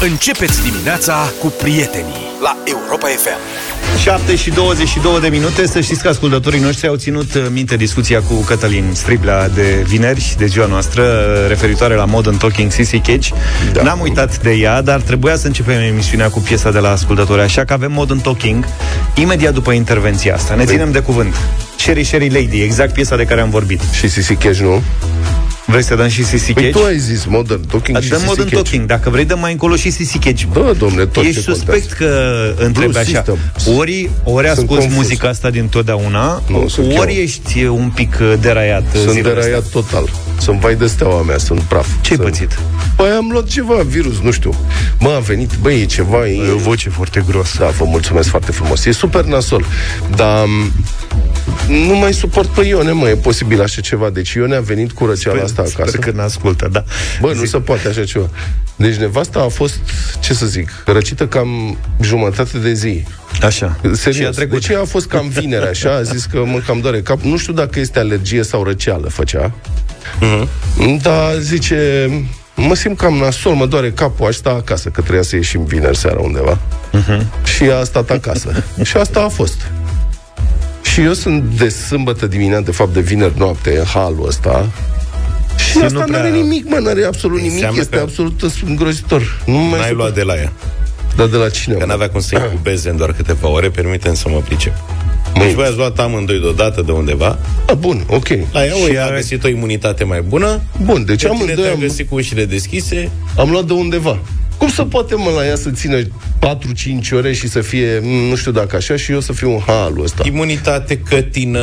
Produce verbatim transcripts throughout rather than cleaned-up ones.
Începeți dimineața cu prietenii la Europa F M. șapte și douăzeci și două de minute. Să știți că ascultătorii noștri au ținut minte discuția cu Cătălin Scribla de vineri, de ziua noastră, referitoare la Modern Talking C C Cage. Da. N-am uitat de ea, dar trebuia să începem emisiunea cu piesa de la ascultători, așa că avem Modern Talking imediat după intervenția asta. Ne ținem de cuvânt. Sherry Sherry Lady, exact piesa de care am vorbit. Și C C Cage, nu? Vrei să dăm și C C Cage? Păi tu ai zis Modern Talking. Dăm Modern Talking, dacă vrei dăm mai încolo și C C Cage. Da, domne, tot ești ce contează. Ești suspect că întrebi așa. Ori, ori asculti muzica asta din totdeauna, ori chiar ești un pic deraiat. Sunt deraiat astea. Total. Sunt vai de steaua mea, sunt praf. Ce-ai sunt... pățit? Păi am luat ceva, virus, nu știu. Mă, a venit, băi, e ceva. E... e o voce foarte groasă. Da, vă mulțumesc foarte frumos. E super nasol. Dar... nu mai suport pe Ione, mă, e posibil așa ceva. Deci Ione a venit cu răceala asta acasă. Sper că n-ascultă, da. Bă, nu se poate așa ceva. Deci nevasta a fost, ce să zic, răcită cam jumătate de zi. Așa. Serios. Deci ea a fost cam vineri, așa, a zis că mă cam doare cap. Nu știu dacă este alergie sau răceală făcea. Uh-huh. Dar zice... mă simt cam nasol, mă doare capul, aș sta acasă, că trebuia să ieșim vineri seara undeva. Uh-huh. Și ea a stat acasă. Și asta a fost. Și eu sunt de sâmbătă dimineață, de fapt de vineri noapte, în halul ăsta. Și asta nu are nimic, mă, n-are absolut nimic. Este absolut îngrozitor. Nu mai ai luat de la ea. Dar de la cine? Că n-avea cum să-i cubeze în doar câteva ore. Permite-mi să mă pricep. Deci voi ați luat amândoi deodată de undeva. A, bun, ok. La ea o, ea a găsit o imunitate mai bună. Bun, deci amândoi am găsit cu ușile deschise. Am luat de undeva. Cum se poate, mă, la ea să țină patru-cinci ore și să fie, nu știu dacă așa, și eu să fiu în halul ăsta? Imunitate cătină.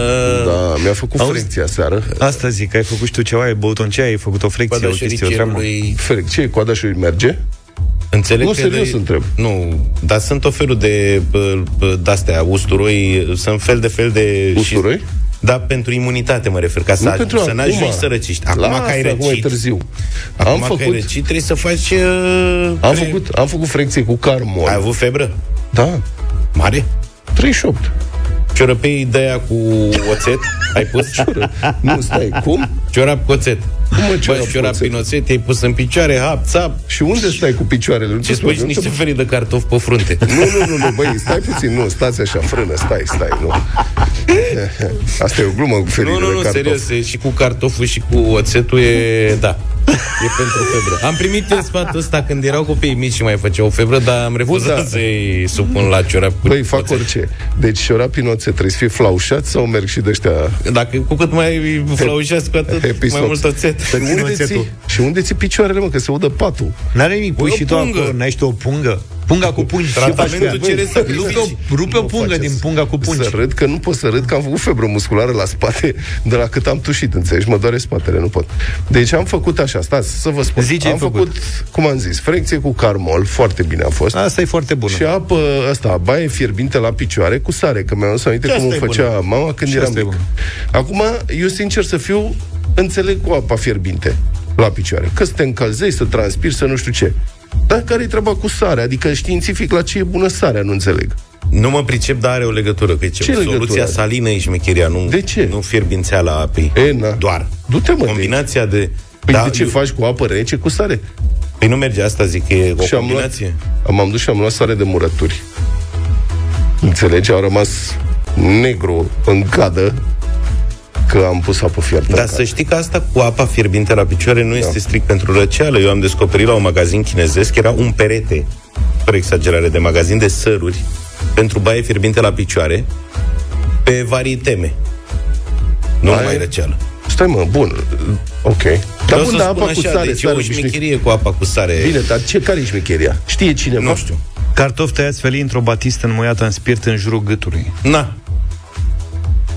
Da, mi-a făcut Auzi? frecția seară. Asta zic, ai făcut și tu ceva, ai băut un ceai, ai făcut o frecție, coada o chestie, o treabă. Frec, ce, coada și merge? Înțeleg, nu, serios de... întreb. Nu, dar sunt o felul de, de-astea, usturoi, sunt fel de fel de... usturoi? Și... dar pentru imunitate mă refer, ca să, a, să n-ajungi să răcești. Acum că ai răcit, târziu. Acum am făcut, că ai răcit, trebuie să faci... Uh, am, tre... făcut, am făcut frecție cu carmol. Ai avut febră? Da. Mare? treizeci și opt. Ciorăpei de-aia cu oțet? Ai pus? Cioră... nu, stai, cum? Ciorap cu oțet. Ciorap prin oțet, i-ai pus în picioare, hap, țap. Și unde stai cu picioarele? Ce spui, niște felii de cartofi pe frunte. Nu, nu, nu, nu, băi, stai puțin, nu, stați așa, frână, stai, stai, nu. Asta e o glumă cu felii de cartofi. Nu, nu, nu, serios, e, și cu cartoful și cu oțetul e, da, e pentru febră. Am primit eu sfatul ăsta când erau copiii mici și mai făceau febră, dar am refuzat da. să-i supun la ciorap cu băi, fac oțet. Orice. Deci ciorap prin oțet trebuie să fie flaușați sau merg și de ăștia... dacă cu cât mai flaușați, cu atât mai mult oțet. Și unde, ții, și unde ții picioarele, mă, că se udă patul. N-are nimic, pui o și pungă. Tu acolo, n-ai știu o pungă. Punga cu pungi. Tratamentul cere sacrificii. Rupe o pungă din punga cu pungi. Să râd, că nu pot să râd, că am făcut febră musculară la spate de la cât am tușit, înțelegi? Mă doare spatele, nu pot. Deci am făcut așa, stați să vă spun. Zici, am făcut, făcut, cum am zis, frecție cu carmol, foarte bine a fost. Asta e foarte bună. Și apă, asta, baie fierbinte la picioare cu sare, că mi-am adus aminte cum o făcea bună. Mama când și eram mic. Acum, eu sincer să fiu, înțeleg cu apa fierbinte la picioare, că să te încălzești, să transpiri, să nu știu ce. Dar care-i treaba cu sarea? Adică științific, la ce e bună sarea, nu înțeleg. Nu mă pricep, dar are o legătură. Că ce soluția legătură salină e șmecheria, nu, de ce? Nu fierbințeala apei. E, na. Doar. Du-te, mă, combinația de... de... păi da, de ce eu... faci cu apă rece, cu sare? Păi nu merge asta, zic, e o și combinație. Am luat, am dus și am luat sare de murături. Înțelegi? Au rămas negru în cadă că am pus apă fierbinte. Dar să știi că asta cu apa fierbinte la picioare nu da. este strict pentru răceală. Eu am descoperit la un magazin chinezesc, era un perete, fără exagerare, de magazin de săruri pentru baie fierbinte la picioare pe varii teme. Nu baie? Mai răceală. Stai, mă, bun. Ok. Dar bun, da, apa așa, cu sare, deci sare, e o șmecherie cu apa cu sare. Bine, dar ce, care e șmecheria? Știe cineva? Nu știu. Cartofi tăiați felii într-o batistă înmuiată în spirit în jurul gâtului. Na.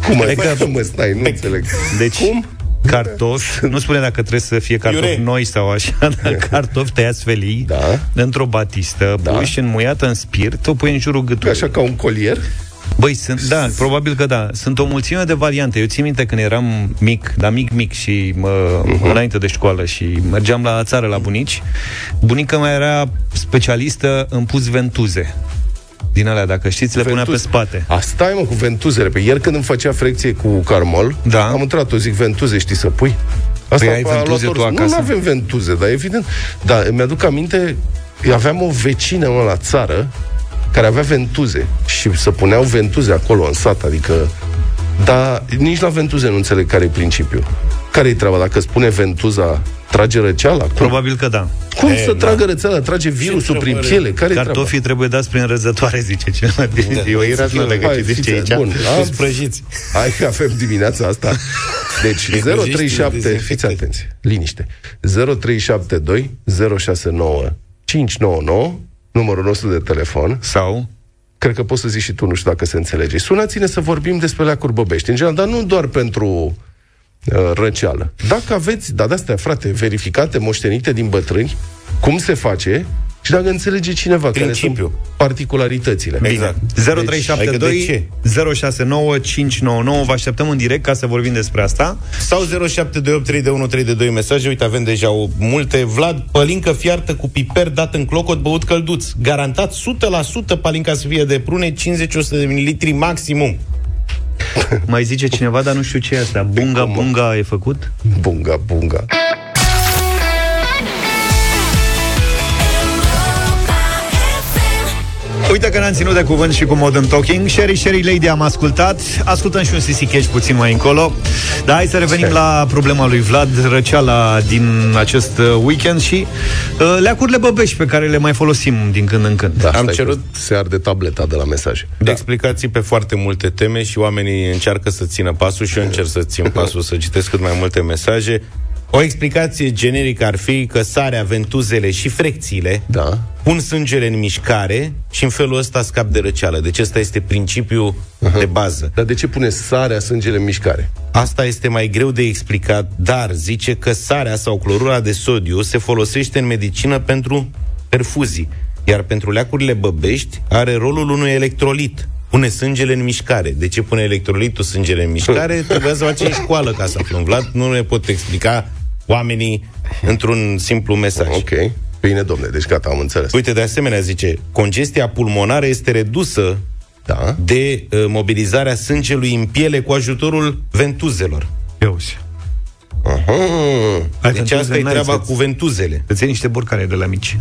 Cum ai că mă stai, nu înțeleg. Deci, cum? Cartofi, nu spune dacă trebuie să fie cartofi Iure. noi sau așa, dar cartofi tăiați felii, da. într-o batistă, da. puși înmuiată în spirit, o pui în jurul gâtului. Așa ca un colier? Băi, sunt, da, probabil că da. Sunt o mulțime de variante. Eu țin minte când eram mic, dar mic-mic și mă, uh-huh. înainte de școală și mergeam la țară la bunici. Bunica mea era specialistă în pus ventuze. Din alea, dacă știți, le punea Ventuze. pe spate. A, stai, mă, cu ventuzele. Pe ieri când îmi făcea frecție cu carmol, da. am intrat-o, zic, ventuze, știi să pui? Asta păi ai ventuze tu acasă? Nu, nu avem ventuze, dar evident. Dar mi-aduc aminte eu aveam o vecină mă, la țară care avea ventuze și se puneau ventuze acolo în sat, adică, dar nici la ventuze nu înțeleg care e principiul. Care-i treaba? Dacă spune ventuza, trage răceala? Cum? Probabil că da. Cum e, să da. tragă răceala? Trage virusul prin piele? Care-i treaba? Cartofii trebuie dați prin răzătoare, zice cineva. Da. E o irazmă legă ce zice aici. Bun, fiți prăjiți. Hai că avem dimineața asta. Deci, zero trei șapte, fiți atenți, liniște. zero trei șapte doi zero șase nouă cinci nouă nouă, numărul nostru de telefon. Sau... Cred că poți să zici și tu, nu știu dacă se înțelege. Sunați-ne să vorbim despre leacuri băbești, în general, dar nu doar pentru... răceală. Dacă aveți, da, de-astea, frate, verificate, moștenite din bătrâni, cum se face și dacă înțelege cineva principiu, care sunt particularitățile. Exact. zero trei șapte doi zero șase nouă cinci nouă nouă. Vă așteptăm în direct ca să vorbim despre asta. Sau zero șapte doi opt trei doi unu trei doi mesaje. Uite, avem deja o multe. Vlad, pălincă fiartă cu piper dat în clocot băut călduț. Garantat o sută la sută palinca să fie de prune, cincizeci la o sută de mililitri maximum. Mai zice cineva, dar nu știu ce e asta. Bunga, bunga e făcut? Bunga, bunga. Uite că ne-am ținut de cuvânt și cu Modern Talking. Sherry, Sherry Lady am ascultat. Ascultăm și un C C Cage puțin mai încolo. Dar hai să revenim la problema lui Vlad, răceala din acest weekend și uh, leacurile băbești pe care le mai folosim din când în când. Da, am cerut se arde tableta de la mesaje. Da. Explicații pe foarte multe teme și oamenii încearcă să țină pasul și eu încerc să țin pasul, să citesc cât mai multe mesaje. O explicație generică ar fi că sarea, ventuzele și frecțiile da. pun sângele în mișcare și în felul ăsta scap de răceală. Deci ăsta este principiul uh-huh. de bază. Dar de ce pune sarea sângele în mișcare? Asta este mai greu de explicat, dar zice că sarea sau clorura de sodiu se folosește în medicină pentru perfuzii, iar pentru leacurile băbești are rolul unui electrolit. Pune sângele în mișcare. De ce pune electrolitul sângele în mișcare? Trebuia să facem școală ca să aflăm. Vlad, nu ne pot explica oamenii într-un simplu mesaj. Ok, bine, domne, deci gata, am înțeles. Uite, de asemenea zice, congestia pulmonară este redusă da. de uh, mobilizarea sângelui în piele cu ajutorul ventuzelor. Iauzi. Aha. Deci asta e treaba cu ventuzele. Îți iei niște borcane de la mici.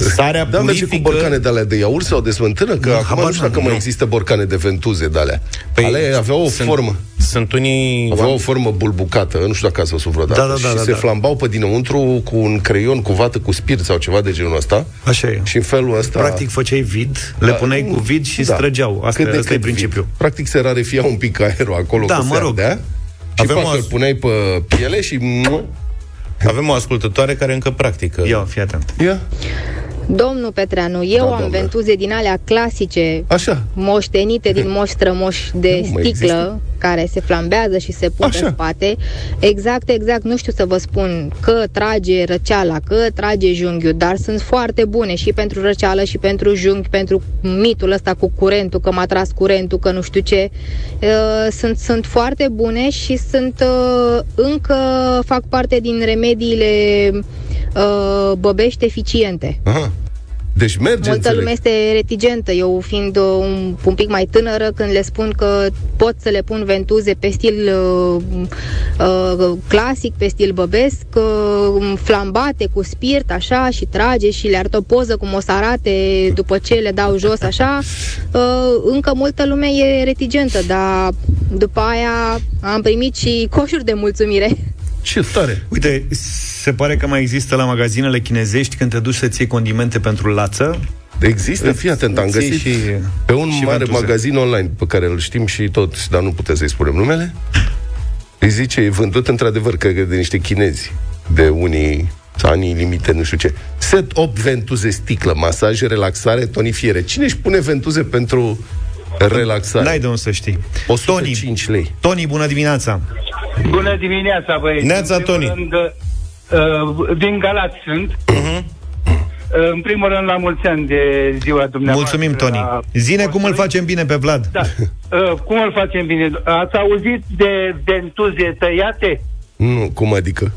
Sarea da, purifică... cu borcane de alea de iaurt sau de smântână? Că nu, acum nu știu dacă mai există borcane de ventuze de alea. Păi alea aveau o sunt, formă. Sunt unii... Aveau o formă bulbucată, nu știu dacă ați văzut vreodată. Da, da, da, și da, se da. flambau pe dinăuntru cu un creion, cu vată, cu spirit sau ceva de genul ăsta. Așa e. Și în felul ăsta... Practic făceai vid, da, le puneai cu vid și da. străgeau. Asta, cât de asta cât e principiul. Vid. Practic se rarefia un pic aerul acolo. Da, mă rog. Și parcă îl puneai pe piele și... Avem o ascultătoare care încă practică. Ia, fii atent. Ia. Domnul Petreanu, eu da, am domnule. ventuze din alea clasice, așa. moștenite din moși strămoși de nu, sticlă, care se flambează și se pun în spate. Exact, exact, nu știu să vă spun că trage răceala, că trage junghiul, dar sunt foarte bune și pentru răceală și pentru junghi, pentru mitul ăsta cu curentul, că m-a tras curentul, că nu știu ce. Sunt, sunt foarte bune și sunt încă fac parte din remediile băbești eficiente. Aha. Deci merge, multă lume este retigentă. Eu fiind un, un pic mai tânără, când le spun că pot să le pun ventuze pe stil uh, uh, clasic, pe stil băbesc, uh, flambate cu spirit, așa, și trage și le arăt o poză cum o să arate după ce le dau jos, așa, uh, încă multă lume e retigentă, dar după aia am primit și coșuri de mulțumire. Ce tare! Uite, se pare că mai există la magazinele chinezești când te duci să-ți iei condimente pentru lață. Există, fii atent, am găsit și, pe un mare ventuze. magazin online pe care îl știm și toți, dar nu putem să-i spunem numele. Îi zice, e vândut într-adevăr că de niște chinezi, de unii anii limite, nu știu ce. Set opt ventuze sticlă, masaj, relaxare, tonifiere. Cine își pune ventuze pentru relaxare? N-ai de unde să știi. o sută cinci lei. Toni, bună dimineața! Bună dimineața, băieți! Neața, Toni! Rând, uh, din Galați sunt. Uh-huh. Uh, în primul rând, la mulți ani de ziua dumneavoastră. Mulțumim, Toni! La... Zine cum îl facem bine pe Vlad! Da. Uh, cum îl facem bine? Ați auzit de ventuze tăiate? Nu, cum adică?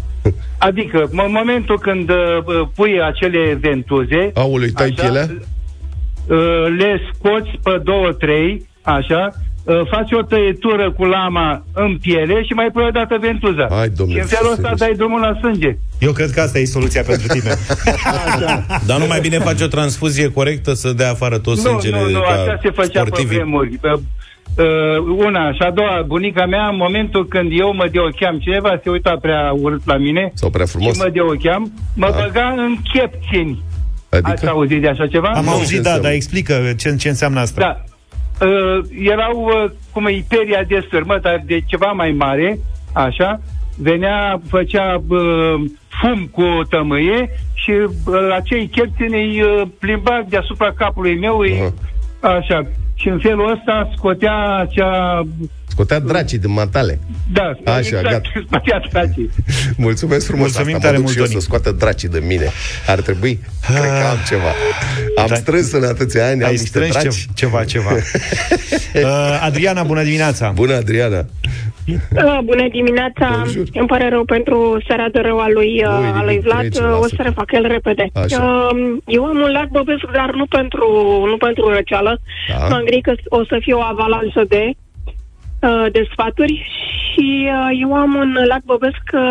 Adică, în momentul când uh, pui acele ventuze... Aoleu, tai pielea? Uh, le scoți pe două, trei, așa... faci o tăietură cu lama în piele și mai pui o dată ventuza. Hai, domnule, și în felul ăsta dai drumul la sânge. Eu cred că asta e soluția pentru tine. Așa. Dar nu mai bine faci o transfuzie corectă să dea afară tot nu, sângele nu, nu, ca așa se făcea pe vremuri. Una și a doua, bunica mea, în momentul când eu mă deocheam, cineva se uita prea urât la mine sau prea frumos, și mă deocheam, mă a. băga în chepțeni. Adică? Ați auzit de așa ceva? Am nu, auzit, da, dar explică ce, ce înseamnă asta. Da. Uh, erau uh, cum e peria de sârmă, dar de ceva mai mare, așa, venea, făcea uh, fum cu o tămâie și uh, acei chepțeni îi uh, plimba deasupra capului meu, uh-huh. îi, așa, și în felul ăsta scotea acea... Scotea dracii din matale. Da, așa, exact, scotea dracii. Mulțumesc frumos. Mulțumim asta, mă duc și eu să scoată dracii de mine. Ar trebui, ah, cred că am ceva. Am da. strâns în atâția ani, ai am niște draci. ceva, ceva. uh, Adriana, bună dimineața. Bună, Adriana. Uh, bună dimineața. Bun, îmi pare rău pentru seara de rău a lui, uh, a lui Vlad. Uh, o să refac el repede. Uh, eu am un lac Bobescu, dar nu pentru, nu pentru răceală. Da. M-am gândit că o să fie o avalanșă de... de sfaturi și uh, eu am un lac Bobesc uh,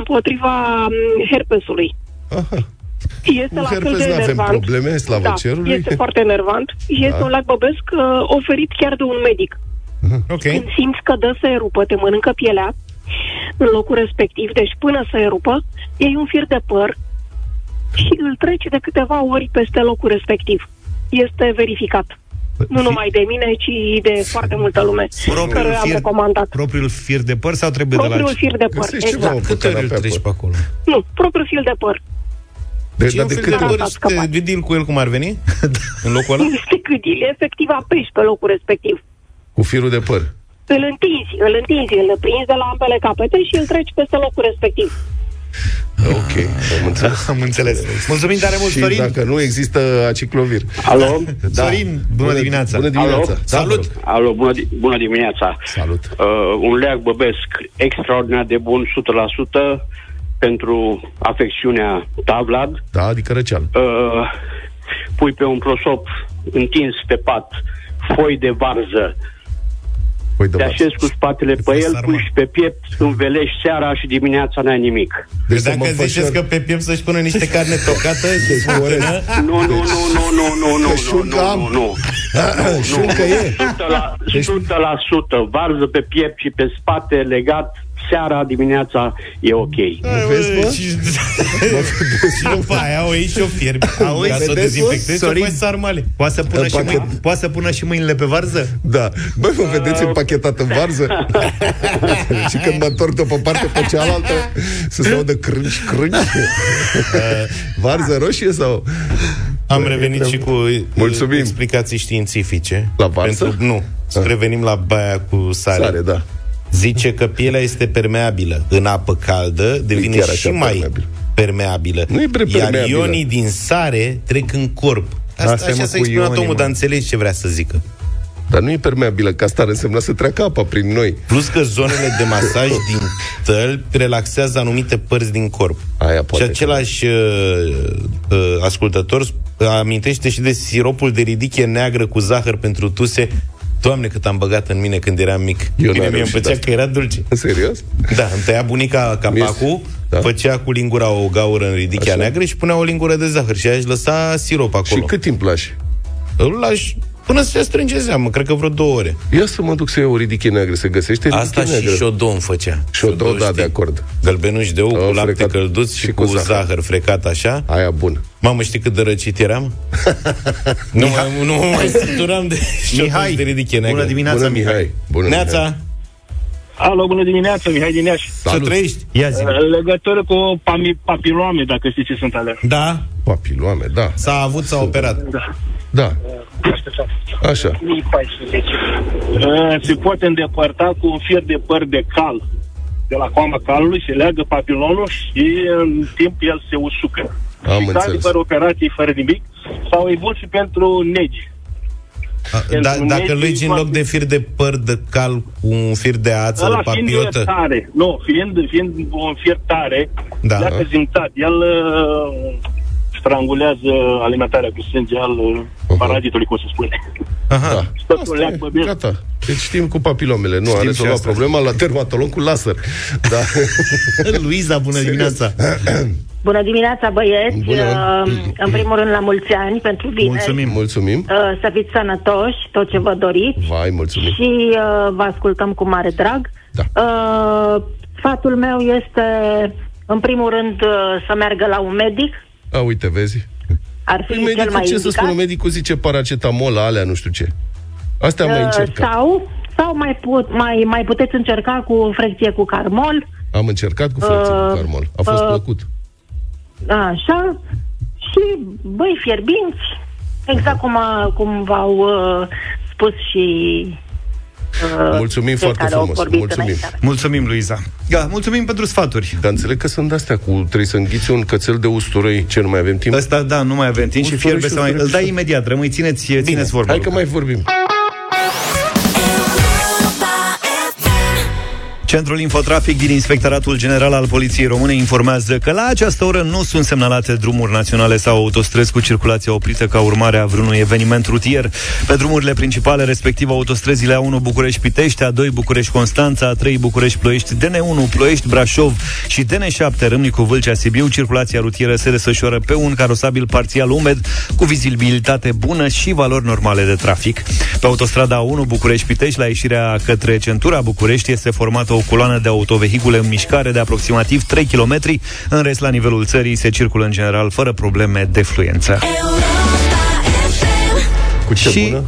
împotriva herpesului. Aha. Este la fel de enervant. Probleme, slavă da, cerului. Este foarte enervant. Este da. un lac Bobesc uh, oferit chiar de un medic. Uh-huh. Okay. Când simți că dă să erupă, te mănâncă pielea în locul respectiv, deci până să erupă, iei un fir de păr și îl treci de câteva ori peste locul respectiv. Este verificat. Nu numai de mine, ci de foarte multă lume. Propriul, am fir, propriul fir de păr sau trebuie propriul de la... Propriul fir de păr, găsești exact. Cât ori îl treci pe acolo? Nu, propriul fir de păr. Deci, deci de câte ori te gâdil cu el cum ar veni? În locul ăla? Este gâdil, efectiv apeși pe locul respectiv. Cu firul de păr? Îl întinzi, îl întinzi, îl prinzi de la ambele capete și îl treci peste locul respectiv. Ok, am înțeles. Am înțeles. Mulțumim tare mult, și Sorin. Dacă nu există aciclovir. Alo? Da. Sorin, bună dimineața. Bună dimineața. Alo? Salut. Alo, bună, bună dimineața. Salut. Uh, un leac băbesc extraordinar de bun, o sută la sută pentru afecțiunea ta, Vlad. Da, adică răceală. Uh, pui pe un prosop întins pe pat, foi de varză. Te așezi cu spatele pe el, pui și pe piept, învelești seara și dimineața n-ai nimic. Deci dacă ziceți că pe piept să-și pună niște carne tocată, nu, nu, nu, nu, nu, nu, nu, nu, nu, nu, șuncă e. o sută la sută varză pe piept și pe spate legat. Seara, dimineața, e ok. Și după aia o iei și o fierbi ca să o dezinfectezi, o faci sarmale. Poate să pună și mâinile pe varză? Da. Băi, vă vedeți împachetat în varză? Și când mă întorc de pe parte pe cealaltă să se audă crânci, crânci. Varză roșie sau... Am revenit și cu explicații științifice. La varză? Nu. Revenim la baia cu sare. Sare, da. Zice că pielea este permeabilă. În apă caldă devine și mai permeabil. permeabilă. Nu e permeabilă. Iar ionii din sare trec în corp. Asta, Asta așa s-a exprimat omul, dar înțelegi ce vrea să zică. Dar nu e permeabilă, că asta ar însemna să treacă apa prin noi. Plus că zonele de masaj din tălpi relaxează anumite părți din corp. Aia poate. Și același uh, uh, ascultător amintește și de siropul de ridichie neagră cu zahăr pentru tuse. Doamne, cât am băgat în mine când eram mic. Eu Bine, mi-am plăcea asta. Că era dulce. Serios? Da, îmi tăia bunica capacul, da? Făcea cu lingura o gaură în ridichea așa neagră și punea o lingură de zahăr și aș lăsa sirop acolo. Și cât timp lași? Îl lași până se strânge zeamă, cred că vreo două ore. Ia să mă duc să iau o ridichie neagră, se găsește asta neagră. Și șodon făcea. Șodon, da, de acord. Gălbenuș de ou cu lapte frecat, călduț și, și cu zahăr. zahăr frecat așa. Aia bun. Mamă, știi cât de răcit eram? nu, mai, nu mai săturam de șodon de ridichie neagră. Bună dimineața, bună, Mihai. Bună dimineața. Alo, bună dimineața, Mihai din Iași. Să trăiești? Ia zi. Legătură cu papiloame, dacă știi ce sunt alea. Da. Papiloame, da. S-a avut, s-a operat. Da. Da. Așa. Se poate îndepărta cu un fir de păr de cal de la coama calului, se leagă papilonul și în timp el se usucă. Am și înțeles. Fără operații, fără nimic, sau e bun și pentru negi. A, da, dacă legi în loc de fir de păr de cal cu un fir de ață, de papiotă tare, nu, fiind, fiind un fir tare, da. Dacă zimtat, el... strangulează alimentarea cu sânge al parazitului, cum se spune. Aha. Da. Stăt un leac, mă bine. Gata. Deci știm cu papilomele. Nu, știm, a rezolvat problema la dermatolog cu laser. Da. Luiza, bună dimineața. Bună dimineața, băieți. Bună. În primul rând, la mulți ani pentru vineri. Mulțumim, mulțumim. Să fiți sănătoși, tot ce vă doriți. Vai, mulțumim. Și vă ascultăm cu mare drag. Da. Sfatul meu este, în primul rând, să meargă la un medic. A, uite, vezi. Ar fi medicul, cel mai ce indicat. Să spun, medicul zice paracetamol, alea, nu știu ce. Astea am uh, mai încercat. Sau, sau mai, put, mai, mai puteți încerca cu fracție cu carmol. Am încercat cu fracție uh, cu carmol. A fost uh, plăcut. Așa. Și băi fierbinți, exact uh-huh. cum, a, cum v-au uh, spus și... Mulțumim foarte frumos. Mulțumim. Mulțumim, Luiza. Da, mulțumim pentru sfaturi. Dar înțeleg că sunt astea cu trebuie să înghiți un cățel de usturoi, ce nu mai avem timp. Asta da, nu mai avem timp usturoi și fierbe să mai. Îl dai imediat, rămâi, țineți, bine, țineți vorba. Hai că mai vorbim. Centrul Infotrafic din Inspectoratul General al Poliției Române informează că la această oră nu sunt semnalate drumuri naționale sau autostrăzi cu circulație oprită ca urmare a vreunui eveniment rutier. Pe drumurile principale, respectiv autostrăzile A unu București-Pitești, A doi București-Constanța, A trei București-Ploiești, D N unu Ploiești-Brașov și D N șapte Râmnicu-Vâlcea-Sibiu, circulația rutieră se desfășoară pe un carosabil parțial umed cu vizibilitate bună și valori normale de trafic. Pe autostrada A unu București-Pitești, la ieșirea către centura București, este formată o coloană de autovehicule în mișcare de aproximativ trei kilometri. În rest, la nivelul țării, se circulă în general fără probleme de fluență. Cu ce și... bună?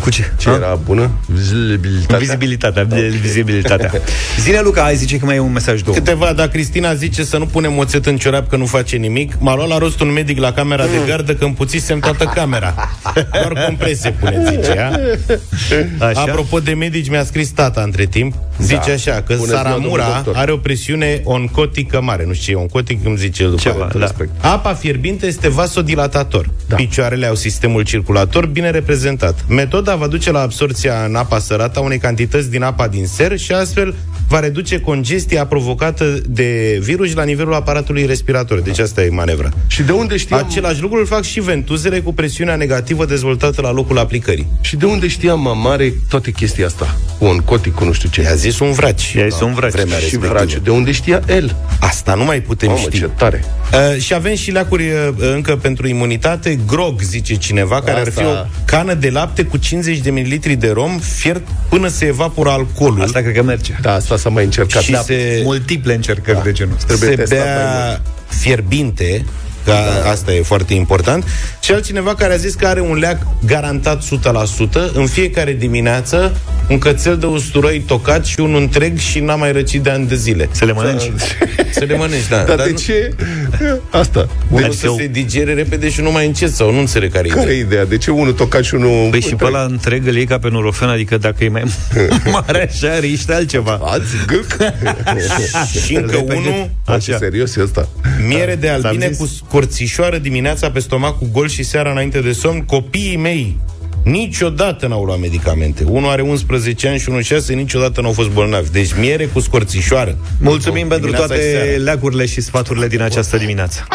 Cu ce? Ce a? Era bună? Vizibilitatea. Vizibilitatea. Vizibilitatea. Zine, Luca, ai zice că mai e un mesaj două. Câteva, dar Cristina zice să nu punem oțet în ciorap că nu face nimic. M-a luat la rost un medic la camera mm. de gardă că împuțisem toată camera. Doar comprese pune, zice. A? Așa? Apropo de medici, mi-a scris tata între timp. Zice da. Așa, că bună Saramura are o presiune oncotică mare. Nu știu ce e oncotic, îmi zice după ceva, da. Apa fierbinte este vasodilatator. Da. Picioarele au sistemul circulator bine reprezentat. Metoda va duce la absorpția în apa sărată a unei cantități din apa din ser și astfel va reduce congestia provocată de virus la nivelul aparatului respirator. Deci asta e manevra. Și de unde știam... Același lucru îl fac și ventuzele cu presiunea negativă dezvoltată la locul aplicării. Și de unde știam, mamare, toate chestia asta? Un cotic, cu nu știu ce. I-a zis un vraci. I-a zis un vraci. Vremea și vraci. De unde știa el? Asta nu mai putem Mamă, ști. Ce tare. Uh, și avem și leacuri uh, încă pentru imunitate. Grog, zice cineva, care asta... ar fi o cană de lapte cu cincizeci de mililitri de rom fiert până se evaporă alcoolul. Asta cred că merge. Da, asta s-a mai încercat. Și da, se... multiple încercări da. De genul ăsta. Se bea fierbinte, că da. Asta e foarte important. Și altcineva care a zis că are un leac garantat o sută la sută, în fiecare dimineață un cățel de usturoi tocat și unul întreg și n-a mai răcit de ani de zile. Să le mănânci? Să le mănânci, da. Dar, Dar de nu... ce? Asta. Deci să eu... se digere repede și nu mai încet, sau nu înțeleg care e care ideea. ideea. De ce unul tocat și unul... Păi și pe ăla întreg îl iei ca pe nurofen, adică dacă e mai mare așa, riști altceva. Azi, gâc. Și încă unul... Așa, serios e ăsta. Miere de albine cu corțișoară dimineața pe stomacul gol și seara înainte de somn. Copiii mei niciodată n-au luat medicamente. Unul are unsprezece ani și unul șase, niciodată n-au fost bolnavi. Deci miere cu scorțișoară. Mulțumim pentru toate leacurile și sfaturile din această dimineață.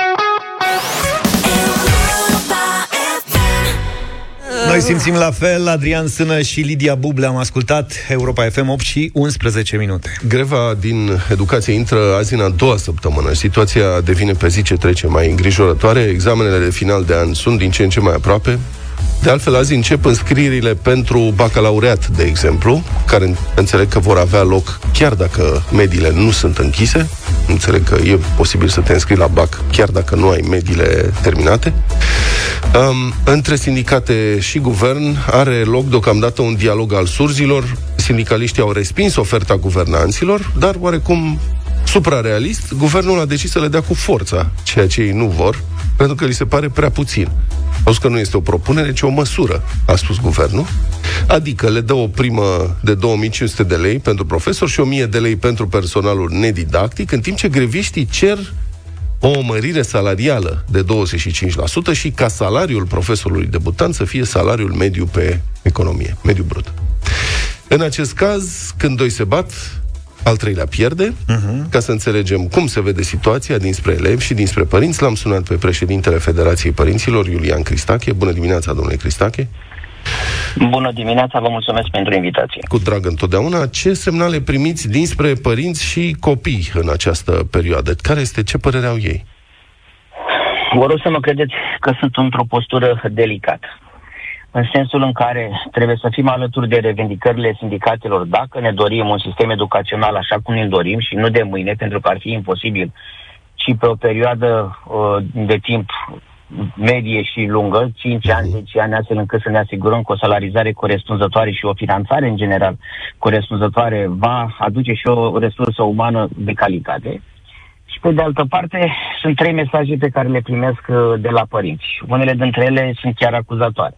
Noi simțim la fel, Adrian Sână și Lidia Buble am ascultat. Europa F M, opt și unsprezece minute. Greva din educație intră azi în a doua săptămână. Situația devine pe zi ce trece mai îngrijorătoare. Examenele de final de an sunt din ce în ce mai aproape. De altfel, azi încep înscrierile pentru bacalaureat, de exemplu, care înțeleg că vor avea loc chiar dacă mediile nu sunt închise. Înțeleg că e posibil să te înscrii la bac chiar dacă nu ai mediile terminate. Um, între sindicate și guvern are loc deocamdată un dialog al surzilor. Sindicaliștii au respins oferta guvernanților, dar oarecum suprarealist, guvernul a decis să le dea cu forța ceea ce ei nu vor, pentru că li se pare prea puțin. Au spus că nu este o propunere, ci o măsură, a spus guvernul. Adică le dă o primă de două mii cinci sute de lei pentru profesori și o mie de lei pentru personalul nedidactic, în timp ce greviștii cer o mărire salarială de douăzeci și cinci la sută și ca salariul profesorului debutant să fie salariul mediu pe economie, mediu brut. În acest caz, când doi se bat, al treilea pierde, uh-huh. Ca să înțelegem cum se vede situația dinspre elevi și dinspre părinți, l-am sunat pe președintele Federației Părinților, Iulian Cristache. Bună dimineața, domnule Cristache! Bună dimineața, vă mulțumesc pentru invitație. Cu drag întotdeauna. Ce semnale primiți dinspre părinți și copii în această perioadă? Care este, ce părere au ei? Vă rog să mă credeți că sunt într-o postură delicată, în sensul în care trebuie să fim alături de revendicările sindicatelor dacă ne dorim un sistem educațional așa cum ne dorim și nu de mâine, pentru că ar fi imposibil, ci pe o perioadă uh, de timp medie și lungă, cinci ani, zece ani, astfel încât să ne asigurăm că o salarizare corespunzătoare și o finanțare în general corespunzătoare va aduce și o resursă umană de calitate. Și pe de altă parte, sunt trei mesaje pe care le primesc de la părinți. Unele dintre ele sunt chiar acuzatoare.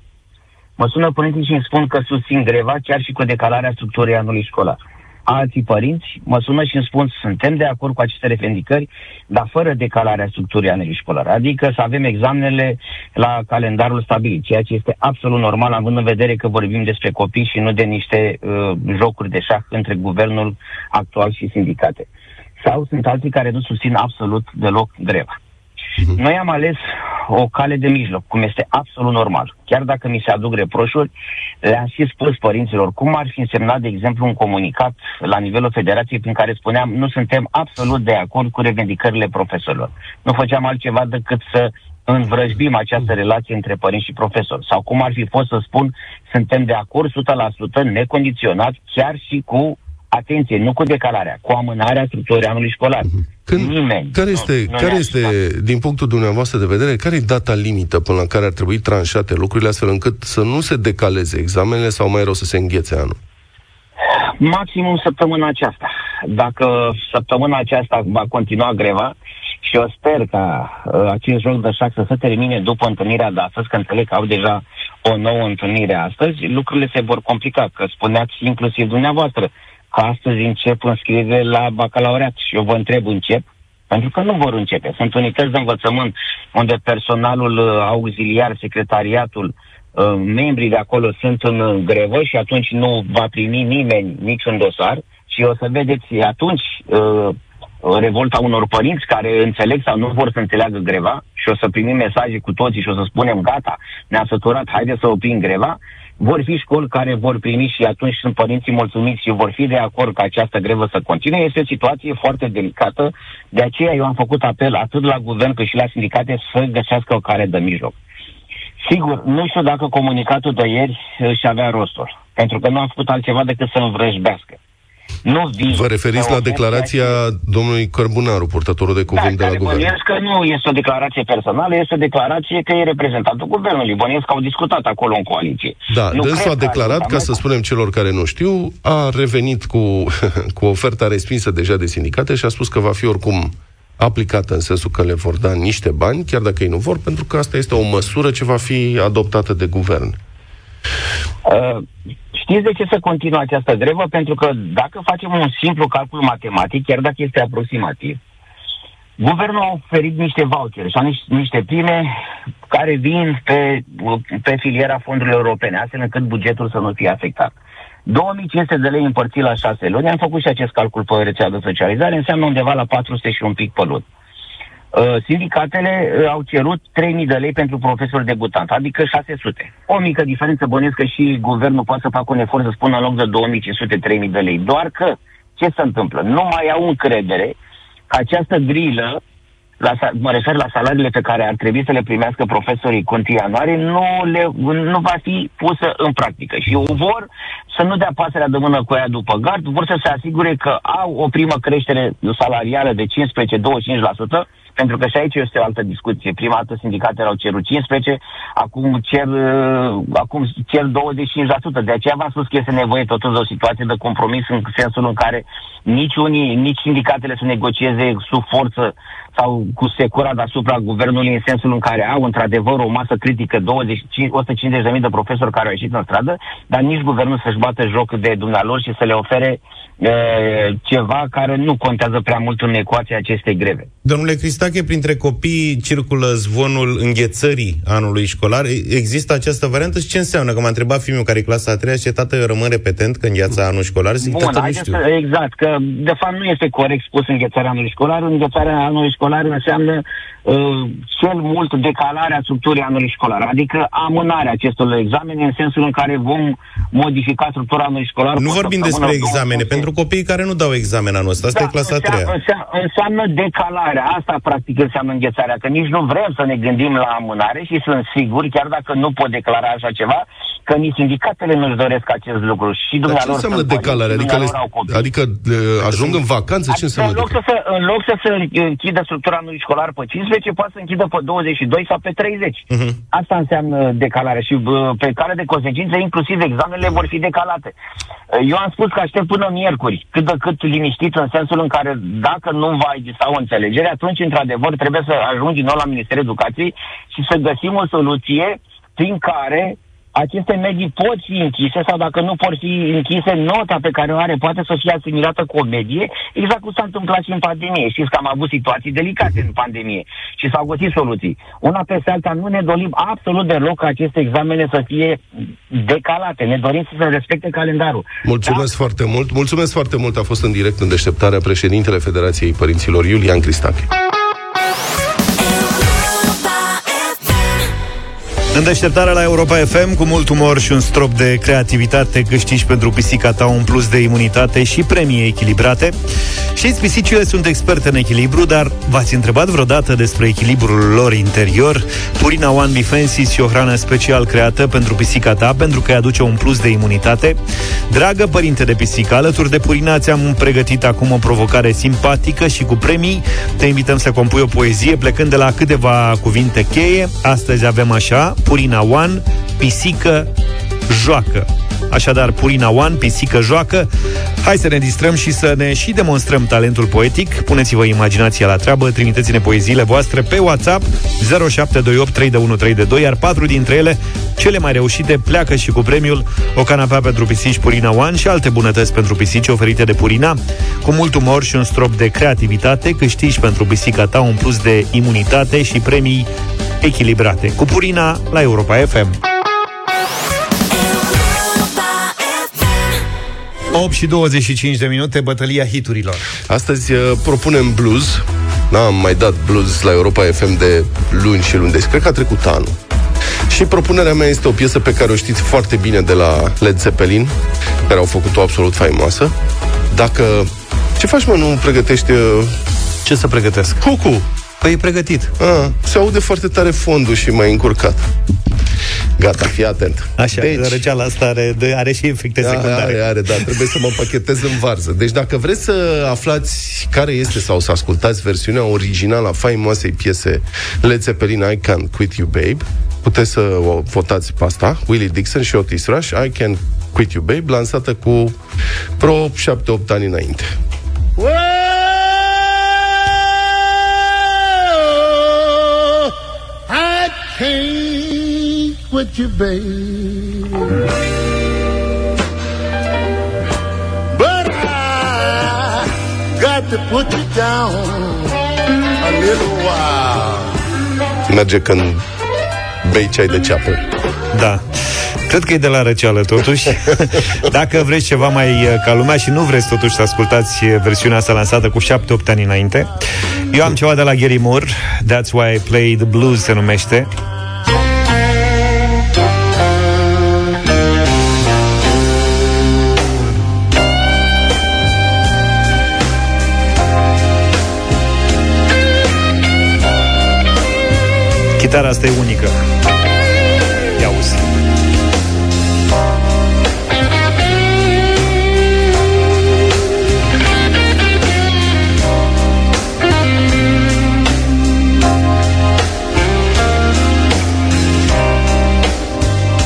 Mă sună părinții și îmi spun că susțin greva chiar și cu decalarea structurii anului școlar. Alții părinți mă sună și îmi spun suntem de acord cu aceste revendicări, dar fără decalarea structurii anului școlar. Adică să avem examenele la calendarul stabilit, ceea ce este absolut normal, având în vedere că vorbim despre copii și nu de niște uh, jocuri de șah între guvernul actual și sindicate. Sau sunt alții care nu susțin absolut deloc greva. Noi am ales o cale de mijloc, cum este absolut normal. Chiar dacă mi se aduc reproșuri, le-am și spus părinților cum ar fi însemnat, de exemplu, un comunicat la nivelul federației prin care spuneam nu suntem absolut de acord cu revendicările profesorilor. Nu făceam altceva decât să învrăjbim această relație între părinți și profesori. Sau cum ar fi fost să spun suntem de acord o sută la sută necondiționat, chiar și cu, atenție, nu cu decalarea, cu amânarea structurii anului școlar. Când, Nimeni, care este, nu, nu care este din punctul dumneavoastră de vedere, care e data limită până la care ar trebui tranșate lucrurile astfel încât să nu se decaleze examenele sau mai rău să se înghețe anul? Maximum săptămâna aceasta. Dacă săptămâna aceasta va continua greva, și eu sper ca uh, acest joc de șac să se termine după întâlnirea de astăzi, că înțeleg că au deja o nouă întâlnire astăzi, lucrurile se vor complica, că spuneați inclusiv dumneavoastră că astăzi încep înscriere la bacalaureat și eu vă întreb încep, pentru că nu vor începe. Sunt unități de învățământ unde personalul auxiliar, secretariatul, membrii de acolo sunt în grevă și atunci nu va primi nimeni niciun dosar și o să vedeți atunci revolta unor părinți care înțeleg sau nu vor să înțeleagă greva și o să primim mesaje cu toții și o să spunem gata, ne-a săturat, haide să oprim greva. Vor fi școli care vor primi și atunci sunt părinții mulțumiți și vor fi de acord că această grevă să continue. Este o situație foarte delicată, de aceea eu am făcut apel atât la guvern cât și la sindicate să găsească o cale de mijloc. Sigur, nu știu dacă comunicatul de ieri își avea rostul, pentru că nu am făcut altceva decât să învrăjbească. Nu vin, vă referiți la declarația domnului Cărbunaru, purtătorul de cuvânt da, de la guvern? Bănuiesc că nu este o declarație personală, este o declarație că e reprezentantul guvernului. Bănuiesc că au discutat acolo în coaliție. Da, dânsul a declarat, ca să spunem celor care nu știu, a revenit cu, cu oferta respinsă deja de sindicate și a spus că va fi oricum aplicată, în sensul că le vor da niște bani, chiar dacă ei nu vor, pentru că asta este o măsură ce va fi adoptată de guvern. Uh, știți de ce să continuă această grevă? Pentru că dacă facem un simplu calcul matematic, chiar dacă este aproximativ, guvernul a oferit niște vouchere și niște prime care vin pe, pe filiera fondurilor europene, astfel încât bugetul să nu fie afectat. două mii cinci sute de lei împărțit la șase luni, am făcut și acest calcul pe rețea de socializare, înseamnă undeva la patru sute și un pic pe lună. Uh, sindicatele uh, au cerut trei mii de lei pentru profesori debutant, adică șase sute. O mică diferență, bănuiesc că și guvernul poate să facă un efort să spună în loc de două mii cinci sute, trei mii de lei. Doar că, ce se întâmplă? Nu mai au încredere că această grilă, la, mă refer la salariile pe care ar trebui să le primească profesorii cu întâi ianuarie, nu, le, nu va fi pusă în practică. Și vor să nu dea pasărea de mână cu ea după gard, vor să se asigure că au o primă creștere salarială de cincisprezece la douăzeci și cinci la sută, pentru că și aici este o altă discuție. Prima dată sindicatele au cerut cincisprezece, acum cer, acum cer douăzeci și cinci la sută. De aceea v-am spus că este nevoie totuși de o situație de compromis în sensul în care nici unii, nici sindicatele să negocieze sub forță sau cu secura deasupra guvernului, în sensul în care au într-adevăr o masă critică, douăzeci, o sută cincizeci de mii de profesori care au ieșit în stradă, dar nici guvernul să-și bată joc de dumnealor și să le ofere e, ceva care nu contează prea mult în ecuația acestei greve. Domnule Cristache, Cristache, printre copii circulă zvonul înghețării anului școlar. Există această variantă și ce înseamnă? Că m-a întrebat fiul meu, care e clasa a treia, și tată, eu rămân repetent că îngheața anul școlar. Zic, bun, tată, nu știu. Să, exact, că de fapt nu este corect spus înghețarea anului școlar. Înghețarea anului școlar înseamnă uh, cel mult decalarea structurii anului școlar, adică amânarea acestor examene în sensul în care vom modifica structura anului școlar. Nu vorbim despre examene, pentru copiii care nu dau examen anul ăsta, asta da, e clasa a treia. Înseamnă decalarea, asta practic înseamnă înghețarea, că nici nu vrem să ne gândim la amânare și sunt sigur, chiar dacă nu pot declara așa ceva, că nici sindicatele nu-și doresc acest lucru. Și dar ce înseamnă decalare? Adică, le, adică le, ajung în vacanță? Ce înseamnă? În loc, să, în loc să se închidă structura anului școlar pe cincisprezece, poate să închidă pe douăzeci și doi sau pe treizeci. Uh-huh. Asta înseamnă decalare și pe care de consecință, inclusiv examenele vor fi decalate. Eu am spus că aștept până miercuri, cât de cât liniștit, în sensul în care dacă nu va exista o înțelegere, atunci, într-adevăr, trebuie să ajung din nou la Ministerul Educației și să găsim o soluție prin care aceste medii pot fi închise sau, dacă nu pot fi închise, nota pe care o are poate să fie asimilată cu o medie, exact cum s-a întâmplat și în pandemie. Știți că am avut situații delicate în pandemie și s-au găsit soluții. Una peste alta, nu ne dorim absolut deloc ca aceste examene să fie decalate. Ne dorim să se respecte calendarul. Mulțumesc da? foarte mult. Mulțumesc foarte mult. A fost în direct în Deșteptarea președintele Federației Părinților, Iulian Cristache. În Deșteptarea la Europa F M, cu mult umor și un strop de creativitate, câștigi pentru pisica ta un plus de imunitate și premii echilibrate. Știți, pisicile sunt experte în echilibru, dar v-ați întrebat vreodată despre echilibrul lor interior? Purina One Defenses e o hrană special creată pentru pisica ta, pentru că îi aduce un plus de imunitate. Dragă părinte de pisică, alături de Purina ți-am pregătit acum o provocare simpatică și cu premii. Te invităm să compui o poezie plecând de la câteva cuvinte cheie. Astăzi avem așa: Purina One, pisică, joacă. Așadar, Purina One, pisică, joacă. Hai să ne distrăm și să ne și demonstrăm talentul poetic. Puneți-vă imaginația la treabă, trimiteți-ne poeziile voastre pe WhatsApp zero șapte doi opt trei unu trei doi, iar patru dintre ele, cele mai reușite, pleacă și cu premiul o canapea pentru pisici Purina One și alte bunătăți pentru pisici oferite de Purina. Cu mult umor și un strop de creativitate, câștigi pentru pisica ta un plus de imunitate și premii echilibrate. Cu Purina la Europa F M. opt și douăzeci și cinci de minute, bătălia hiturilor. Astăzi uh, propunem blues. N-am mai dat blues la Europa F M de luni și luni, deci cred că a trecut anul. Și propunerea mea este o piesă pe care o știți foarte bine de la Led Zeppelin, care au făcut-o absolut faimoasă. Dacă... Ce faci, mă, nu pregătești... Uh... Ce să pregătesc? Cucu! Păi e pregătit. Ah, se aude foarte tare fondul și m-ai încurcat. Gata, fii atent. Așa, deci, răceala asta are, are și efecte secundare. Are, are, da, trebuie să mă împachetez în varză. Deci dacă vreți să aflați care este sau să ascultați versiunea originală a faimoasei piese Led Zeppelin, I Can't Quit You Babe, puteți să o votați pe asta, Willie Dixon și Otis Rush, I Can't Quit You Babe, lansată cu vreo șapte opt ani înainte. Whoa, I can't with you, babe, but I got to put you down a little while. Merge când bei ceai de ceapă. Da. Cred că e de la răceală, totuși. Dacă vreți ceva mai ca lumea și nu vreți totuși să ascultați versiunea asta lansată cu șapte opt ani înainte, eu am ceva de la Gary Moore, That's Why I Play the Blues se numește. Chitara asta e unică. Ia auzi.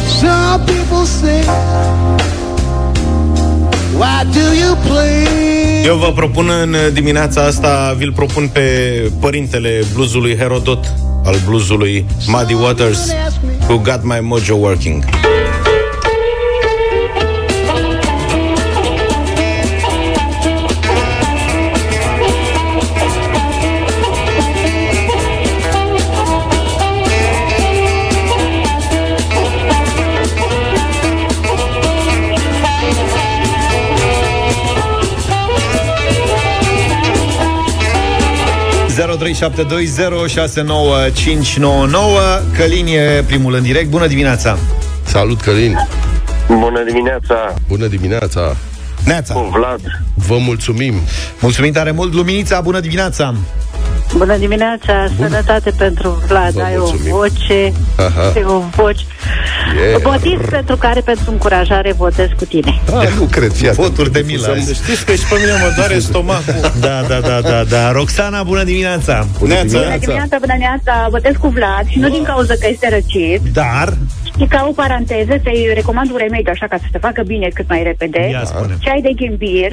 Some people say, why do you play? Eu vă propun în dimineața asta, vi-l propun pe părintele bluzului Herodot, al bluzului Muddy Waters, Who Got My Mojo Working. zero trei șapte doi zero șase nouă cinci nouă nouă. Călin e primul în direct. Bună dimineața! Salut, Călin! Bună dimineața! Bună dimineața! Neața! Bun, Vlad! Vă mulțumim! Mulțumim tare mult! Luminița, bună dimineața! Bună dimineața, bună. Sănătate pentru Vlad. Vă ai mulțumim. O voce, ai o voce. Yeah. Votez pentru care, pentru încurajare, votez cu tine. Da, da, nu cred, fiat. Voturi de milă. Știți că și pe mine mă doare stomacul. Da, da, da, da, da. Roxana, bună dimineața. Bună dimineața. Bună dimineața, bună dimineața. Votez cu Vlad și nu din cauza că este răcit. Dar și ca o paranteză, să-i recomand un remediu, așa, ca să se facă bine cât mai repede. Ceai de ghimbir,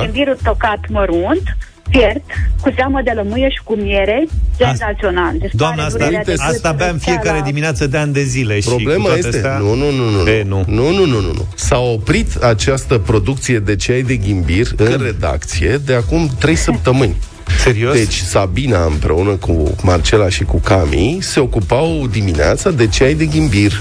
ghimbirul tocat mărunt, fiert, cu seamă de lămâie și cu miere, senzațional. Deci doamna, asta, asta beam fiecare dimineață de ani de zile. Problema și este... Astea... Nu, nu, nu, nu, e, nu. Nu, nu, nu, nu. S-a oprit această producție de ceai de ghimbir când? În redacție de acum trei săptămâni. Serios? Deci Sabina împreună cu Marcela și cu Cami se ocupau dimineața de ceai de ghimbir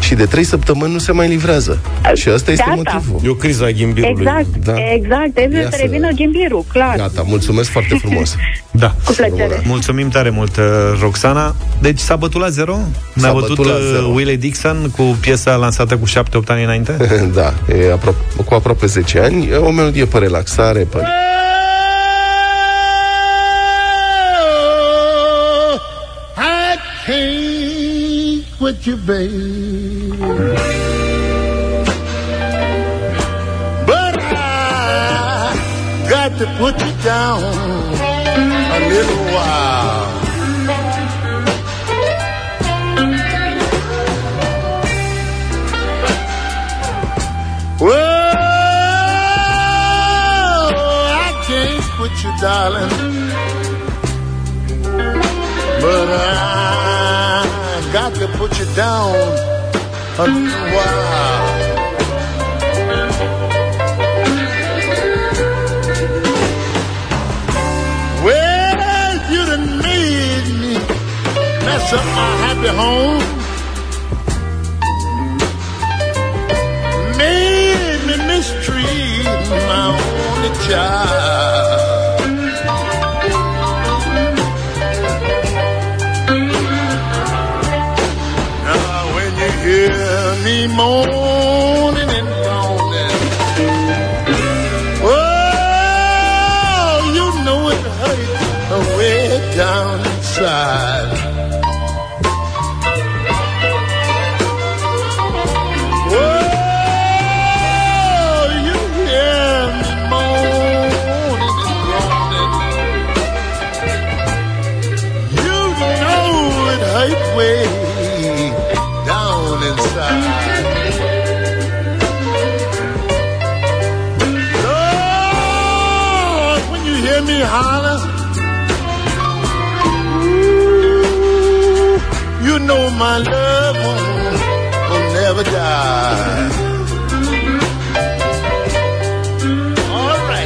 și de trei săptămâni nu se mai livrează. Și asta este Gata. motivul. E o criză a gimbirului. Exact, da. Exact, trebuie să revină gimbirul, clar. Gata, mulțumesc foarte frumos. Da. Cu plăcere. Mulțumim tare mult, Roxana. Deci s-a bătut la zero. Ne-a bătut Willie Dixon cu piesa lansată cu șapte opt ani înainte. Da, e apro- cu aproape zece ani. O melodie pe relaxare, pe... Hey, with you, babe. But I got to put you down a little while. Well, I can't quit you, darling. But I got to put you down a little while. Well, you done made me mess up my happy home, made me mistreat my only child. Morning and morning. Oh, you know it hurts away down inside. Oh, you hear me moaning and groaning. You know it hurts way down inside. Me holler, ooh, you know my love will, will never die. All right.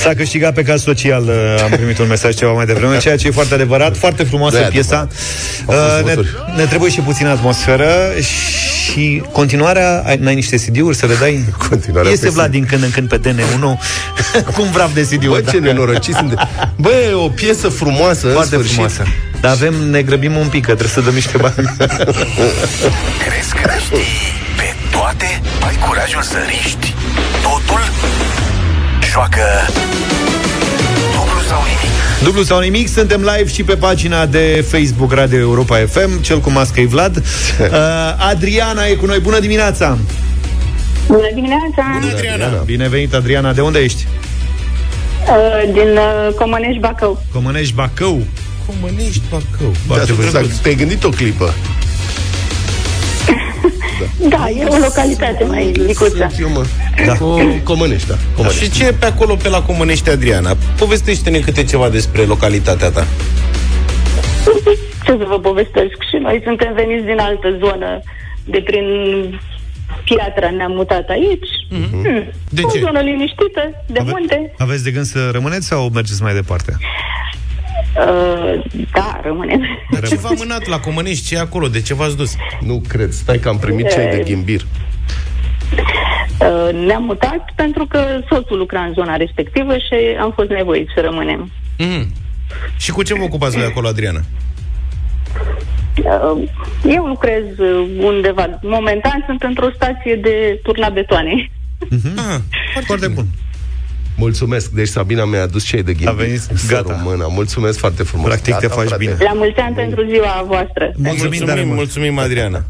S-a câștigat pe caz social, am primit un mesaj ceva mai devreme, ceea ce e foarte adevărat, foarte frumoasă de piesa. Uh, ne, ne trebuie și puțină atmosferă și continuarea, ai, n-ai niște C D-uri să le dai? Este Vlad din când în când pe D N unu cu un vraf de C D-uri. Bă, ce nenorociți sunt de... Bă, o piesă frumoasă, foarte frumoasă. Dar avem, ne grăbim un pic, că trebuie să dăm niște bani. Crezi că le știi pe toate? Ai curajul să riști totul? Joacă dublu sau nimic. Dublu sau nimic, suntem live și pe pagina de Facebook Radio Europa F M, cel cu mască-i Vlad. uh, Adriana e cu noi, bună dimineața. Bună dimineața. Bună, Adriana. Bine venit, Adriana, de unde ești? Uh, din uh, Comănești Bacău. Comănești Bacău. Comănești Bacău. Da, te-ai gândit o clipă. Da, da, e o localitate mai micuță. Da. Comănești, da. Comănești. Și ce e pe acolo, pe la Comănești, Adriana? Povestește-ne câte ceva despre localitatea ta. Ce să vă povestesc? Și noi suntem veniți din altă zonă, de prin Piatra ne-am mutat aici. Mm-hmm. Hmm. De o ce? Zonă liniștită, de Ave- munte. Aveți de gând să rămâneți sau mergeți mai departe? Uh, da, rămânem. Dar ce v-a mânat la Comănești? Ce e acolo? De ce v-ați dus? Nu cred, stai că am primit uh, cei de ghimbir. uh, Ne-am mutat pentru că soțul lucra în zona respectivă și am fost nevoiți să rămânem. mm. Și cu ce vă ocupați voi acolo, Adriana? Uh, eu lucrez undeva. Momentan sunt într-o stație de turna betoane. uh-huh. Aha, foarte, foarte bun. Mulțumesc. Deci Sabina mi-a adus ceai de ghimbir. A venit, gata. Română. Mulțumesc foarte frumos. Practic gata, te faci frate. Bine. La mulți ani pentru ziua voastră. Mulțumim, mulțumim, mulțumim, Adriana.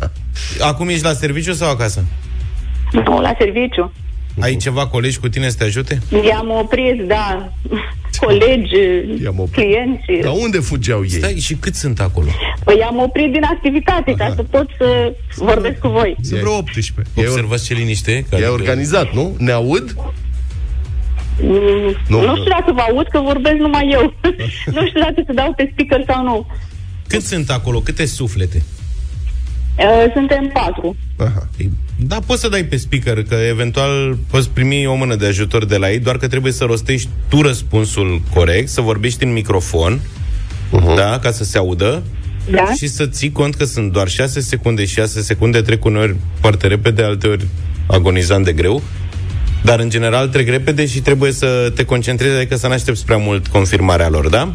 Acum ești la serviciu sau acasă? Nu, la serviciu. Ai ceva colegi cu tine să te ajute? I-am oprit, da. Colegi, clienți. Dar unde fugeau ei? Stai, și cât sunt acolo? Păi i-am oprit din activitate. Aha. Ca să pot să vorbesc cu voi. Sunt vreo optsprezece. Observați ce liniște. E organizat, nu? Ne aud? Nu, nu știu dacă vă aud, că vorbesc numai eu. Nu știu dacă te dau pe speaker sau nu. Cât sunt acolo? Câte suflete? Uh, suntem patru. Aha. Da, poți să dai pe speaker, că eventual poți primi o mână de ajutor de la ei. Doar că trebuie să rostești tu răspunsul corect, să vorbești în microfon. uh-huh. Da, ca să se audă. Da. Și să ții cont că sunt doar șase secunde. șase secunde trec uneori foarte repede, alteori agonizant de greu. Dar, în general, trec repede și trebuie să te concentrezi, adică să n-aștepți prea mult confirmarea lor, da?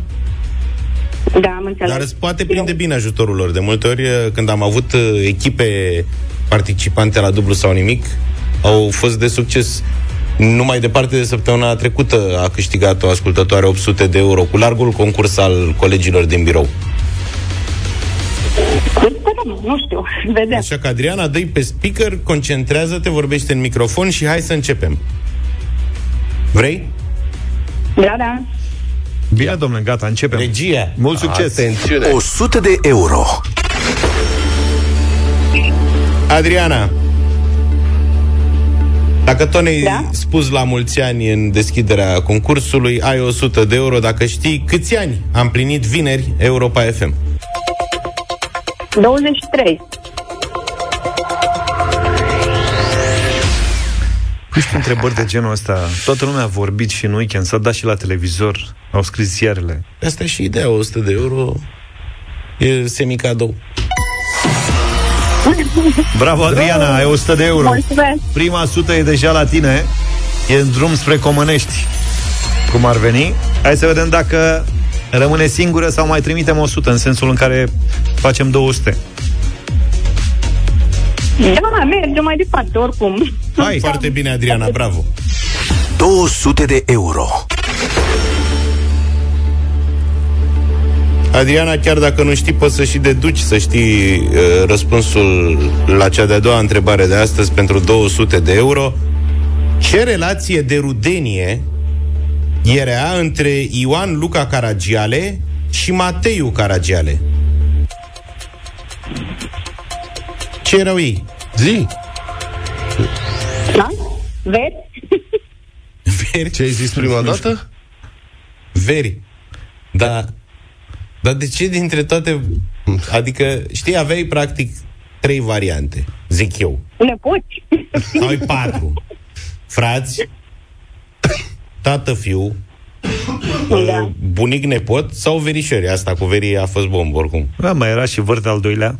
Da, am înțeles. Dar îți poate prinde bine ajutorul lor. De multe ori, când am avut echipe participante la dublu sau nimic, au fost de succes. Numai departe de săptămâna trecută a câștigat o ascultătoare opt sute de euro cu largul concurs al colegilor din birou. Nu știu, vedem. Așa că, Adriana, dă-i pe speaker, concentrează-te, vorbește în microfon și hai să începem. Vrei? Da, da. Bine, domnule, gata, începem. Regia. Mult succes. Atențiune. o sută de euro. Adriana, dacă tot ne-ai da? spus la mulți ani în deschiderea concursului, ai o sută de euro dacă știi câți ani a împlinit vineri Europa F M. douăzeci și trei. Nu știu, întrebări de genul ăsta. Toată lumea a vorbit și în weekend, s-a dat și la televizor, au scris ziarele. Asta e și ideea, o sută de euro e semicadou. Bravo, Adriana, e o sută de euro. Mulțumesc. Prima sută e deja la tine. E în drum spre Comănești. Cum ar veni? Hai să vedem dacă rămâne singură sau mai trimitem o sută, în sensul în care facem două sute. Da, mergem mai departe, oricum. Hai, foarte bine, Adriana, bravo. Două sute de euro. Adriana, chiar dacă nu știi, poți să și deduci, să știi uh, răspunsul la cea de-a doua întrebare de astăzi pentru două sute de euro. Ce relație de rudenie era între Ioan Luca Caragiale și Mateiu Caragiale? Ce erau ei? Zi! Da? Veri? Veri? Ce ai zis prima dată? Veri. Dar da, de ce dintre toate... Adică, știi, aveai practic trei variante, zic eu. Nepoți? Ai patru. Frați, tată, fiu, Da. Bunic, nepot sau verișori? Asta cu verii a fost bombă oricum. Da, mai era și vârta al doilea.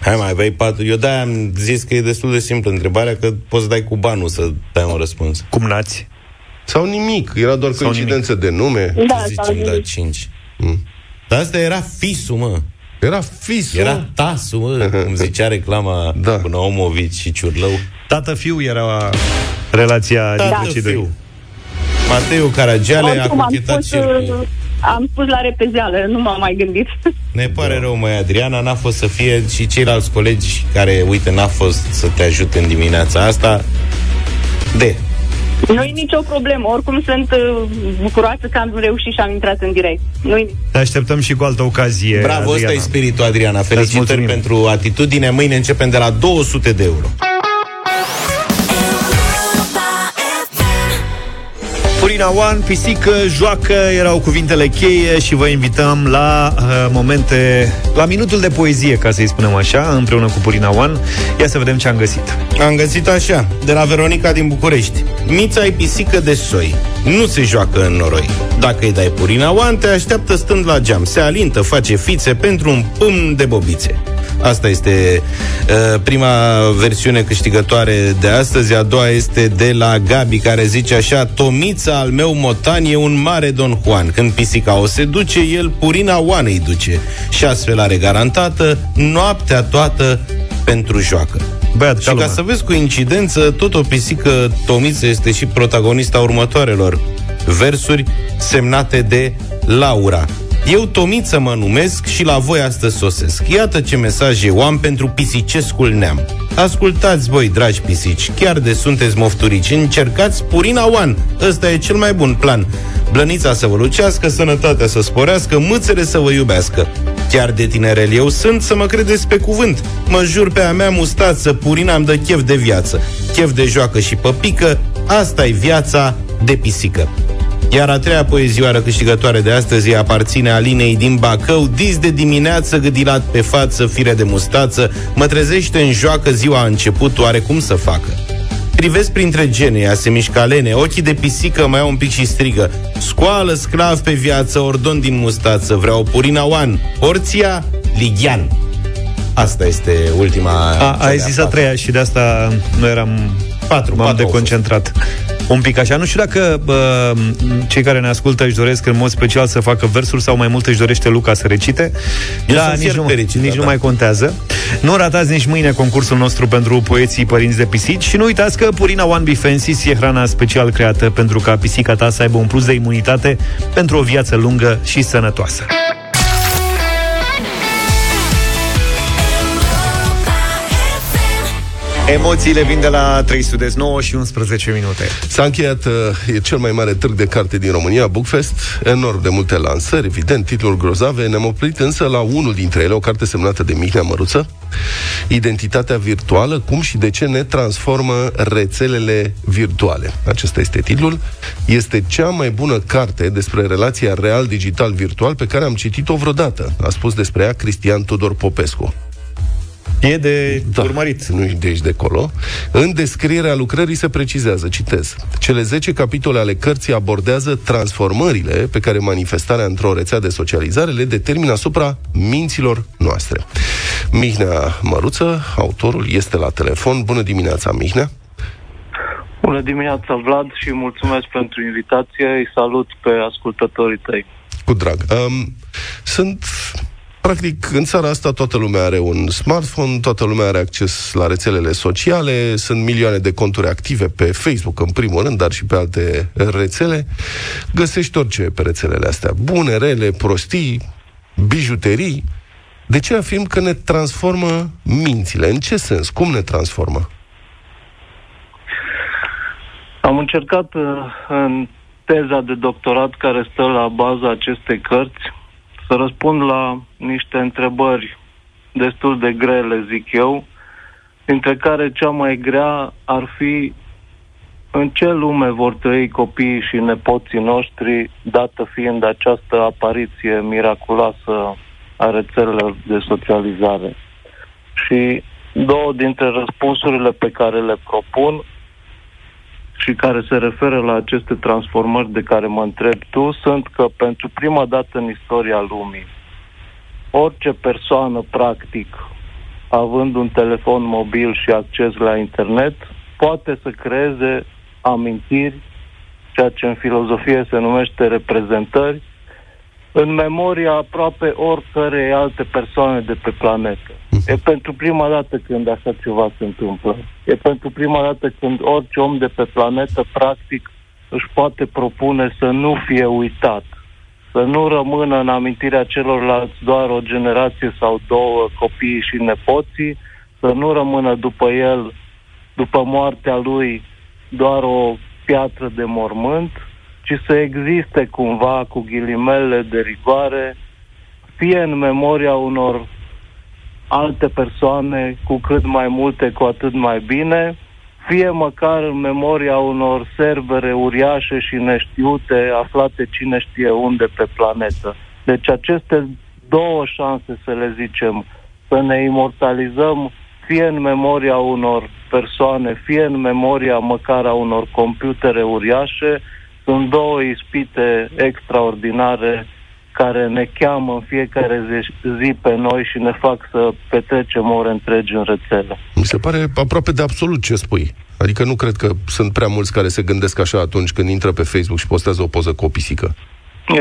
Hai mai, aveai patru. Eu de-aia am zis că e destul de simplă întrebarea, că poți să dai cu banul să dai un răspuns. Cum nați? Sau nimic. Era doar sau coincidență nimic. De nume. Da, zicem, da, cinci. Mm. Dar asta era fisul, mă. Era fisul. Era tasul, mă, cum zicea reclama da. Cu Naumovici și Ciurlău. Tată-fiu era relația dintre cei doi. Mateiu Caragiale a cochetat circul. Am pus la repezeală, nu m-am mai gândit. Ne pare rău, măi, Adriana, n-a fost să fie și ceilalți colegi care, uite, n-a fost să te ajute în dimineața asta. De. Nu-i nicio problemă, oricum sunt uh, bucuroasă că am reușit și am intrat în direct. Nu-i... Te așteptăm și cu altă ocazie. Bravo, ăsta e spiritul, Adriana. Felicitări pentru atitudine. Mâine începem de la două sute de euro. Purina One, pisică, joacă, erau cuvintele cheie și vă invităm la uh, momente, la minutul de poezie, ca să-i spunem așa, împreună cu Purina One. Ia să vedem ce am găsit. Am găsit așa, de la Veronica din București. Mița e pisică de soi, nu se joacă în noroi. Dacă îi dai Purina One, te așteaptă stând la geam. Se alintă, face fițe pentru un pumn de bobițe. Asta este uh, prima versiune câștigătoare de astăzi. A doua este de la Gabi, care zice așa: Tomița al meu motan e un mare Don Juan. Când pisica o seduce, el Purina One îi duce. Și astfel are garantată noaptea toată pentru joacă. Băiat, și ca lumea. Să vezi coincidență, tot o pisică Tomiță este și protagonista următoarelor versuri semnate de Laura. Eu Tomiță mă numesc și la voi astăzi sosesc. Iată ce mesaj eu am pentru pisicescul neam. Ascultați voi, dragi pisici, chiar de sunteți mofturici. Încercați Purina One, ăsta e cel mai bun plan. Blănița să vă lucească, sănătatea să sporească, mâțele să vă iubească. Chiar de tinerel eu sunt, să mă credeți pe cuvânt. Mă jur pe a mea mustață, Purina îmi dă chef de viață. Chef de joacă și păpică, asta e viața de pisică. Iar a treia poezioară câștigătoare de astăzi aparține Alinei din Bacău. Dis de dimineață, gâdilat pe față, fire de mustață, mă trezește în joacă, ziua a început, oare cum să facă? Privesc printre gene, ea se mișcă alene, ochii de pisică mai au un pic și strigă. Scoală, sclav pe viață, ordon din mustață, vreau Purina One, Orția, Ligian. Asta este ultima... A, ai zis a treia și de asta noi eram... patru, m-am deconcentrat un pic așa. Nu știu dacă bă, cei care ne ascultă își doresc în mod special să facă versuri sau mai mult își dorește Luca să recite. Da, nici nu, pericita, nici da. nu mai contează. Nu ratați nici mâine concursul nostru pentru poeții părinți de pisici și nu uitați că Purina One Be Fancy e hrana special creată pentru ca pisica ta să aibă un plus de imunitate pentru o viață lungă și sănătoasă. Emoțiile vin de la trei sute nouă și unsprezece minute. S-a încheiat, e cel mai mare târg de carte din România, Bookfest. Enorm de multe lansări, evident, titluri grozave. Ne-am oprit însă la unul dintre ele, o carte semnată de Mihnea Măruță, Identitatea Virtuală, cum și de ce ne transformă rețelele virtuale. Acesta este titlul. Este cea mai bună carte despre relația real-digital-virtual pe care am citit-o vreodată, a spus despre ea Cristian Tudor Popescu. E de da, urmărit. Nu e de aici de colo. În descrierea lucrării se precizează, citez: cele zece capitole ale cărții abordează transformările pe care manifestarea într-o rețea de socializare le determină asupra minților noastre. Mihnea Măruță, autorul, este la telefon. Bună dimineața, Mihnea! Bună dimineața, Vlad, și mulțumesc pentru invitație. Îi salut pe ascultătorii tăi. Cu drag. Um, sunt... Practic, în țara asta toată lumea are un smartphone, toată lumea are acces la rețelele sociale, sunt milioane de conturi active pe Facebook, în primul rând, dar și pe alte rețele. Găsești orice pe rețelele astea, bune, rele, prostii, bijuterii. De ce afirm că ne transformă mințile? În ce sens? Cum ne transformă? Am încercat în teza de doctorat care stă la baza acestei cărți să răspund la niște întrebări destul de grele, zic eu, dintre care cea mai grea ar fi în ce lume vor trăi copiii și nepoții noștri, dată fiind această apariție miraculoasă a rețelelor de socializare. Și două dintre răspunsurile pe care le propun și care se referă la aceste transformări de care mă întrebi tu sunt că pentru prima dată în istoria lumii orice persoană, practic, având un telefon mobil și acces la internet, poate să creeze amintiri, ceea ce în filozofie se numește reprezentări, în memoria aproape oricărei alte persoane de pe planetă. E pentru prima dată când așa ceva se întâmplă. E pentru prima dată când orice om de pe planetă, practic, își poate propune să nu fie uitat, să nu rămână în amintirea celorlalți doar o generație sau două, copiii și nepoții, să nu rămână după el, după moartea lui, doar o piatră de mormânt, ci să existe cumva, cu ghilimele de rigoare, fie în memoria unor alte persoane, cu cât mai multe, cu atât mai bine, fie măcar în memoria unor servere uriașe și neștiute, aflate cine știe unde pe planetă. Deci aceste două șanse, să le zicem, să ne imortalizăm fie în memoria unor persoane, fie în memoria măcar a unor computere uriașe, sunt două ispite extraordinare care ne cheamă în fiecare zi pe noi și ne fac să petrecem ore întregi în rețele. Mi se pare aproape de absolut ce spui. Adică nu cred că sunt prea mulți care se gândesc așa atunci când intră pe Facebook și postează o poză cu o pisică.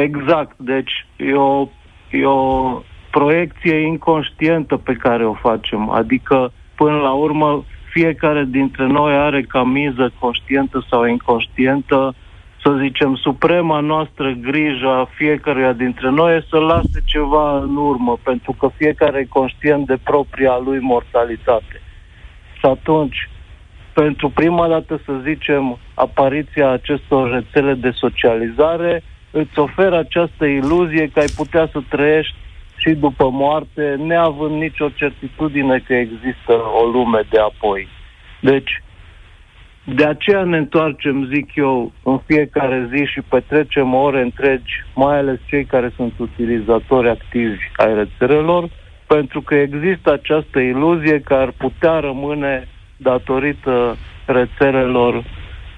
Exact. Deci e o, e o proiecție inconștientă pe care o facem. Adică, până la urmă, fiecare dintre noi are ca miză conștientă sau inconștientă, să zicem, suprema noastră grijă a fiecăruia dintre noi e să lase ceva în urmă, pentru că fiecare e conștient de propria lui mortalitate. Și atunci, pentru prima dată, să zicem, apariția acestor rețele de socializare îți oferă această iluzie că ai putea să trăiești și după moarte, neavând nicio certitudine că există o lume de apoi. Deci, de aceea ne întoarcem, zic eu, în fiecare zi și petrecem ore întregi, mai ales cei care sunt utilizatori activi ai rețelelor, pentru că există această iluzie că ar putea rămâne, datorită rețelelor,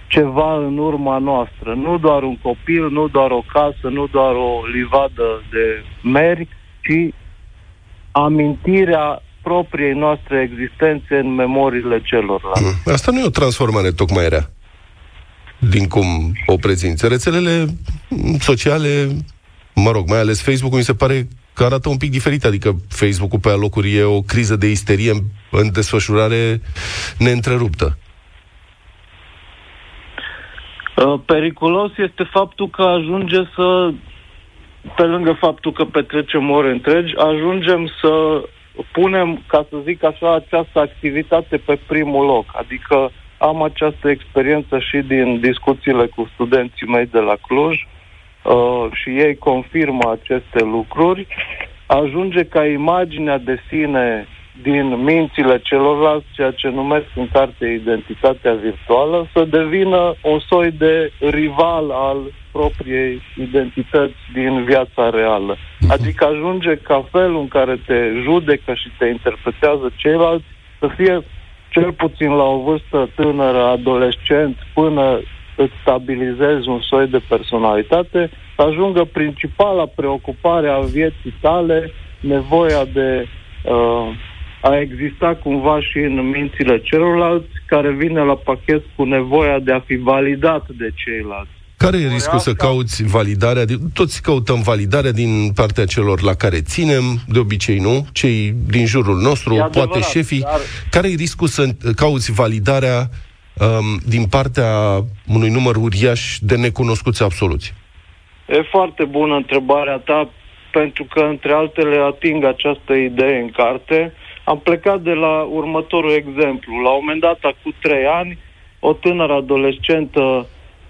ceva în urma noastră. Nu doar un copil, nu doar o casă, nu doar o livadă de meri, ci amintirea propriei noastre existențe în memoriile celorlalți. Asta nu e o transformare tocmai rea, din cum o prezinți. Rețelele sociale, mă rog, mai ales Facebook-ul, mi se pare că arată un pic diferit. Adică Facebook-ul pe alocuri e o criză de isterie în, în desfășurare neîntreruptă. Periculos este faptul că ajunge să, pe lângă faptul că petrecem ore întregi, ajungem să punem, ca să zic așa, această activitate pe primul loc. Adică am această experiență și din discuțiile cu studenții mei de la Cluj uh, și ei confirmă aceste lucruri. Ajunge ca imaginea de sine din mințile celorlalți, ceea ce numesc în carte Identitatea Virtuală, să devină un soi de rival al propriei identități din viața reală. Adică ajunge ca felul în care te judecă și te interpretează ceilalți să fie, cel puțin la o vârstă tânără, adolescent, până îți stabilizezi un soi de personalitate, să ajungă principala preocupare a vieții tale, nevoia de uh, a exista cumva și în mințile celorlalți, care vine la pachet cu nevoia de a fi validat de ceilalți. Care e riscul să cauți validarea? Toți căutăm validarea din partea celor la care ținem, de obicei, nu? Cei din jurul nostru, adevărat, poate șefii. Dar care e riscul să cauți validarea um, din partea unui număr uriaș de necunoscuți absoluți? E foarte bună întrebarea ta, pentru că, între altele, ating această idee în carte. Am plecat de la următorul exemplu. La un moment dat, acum trei ani, o tânără adolescentă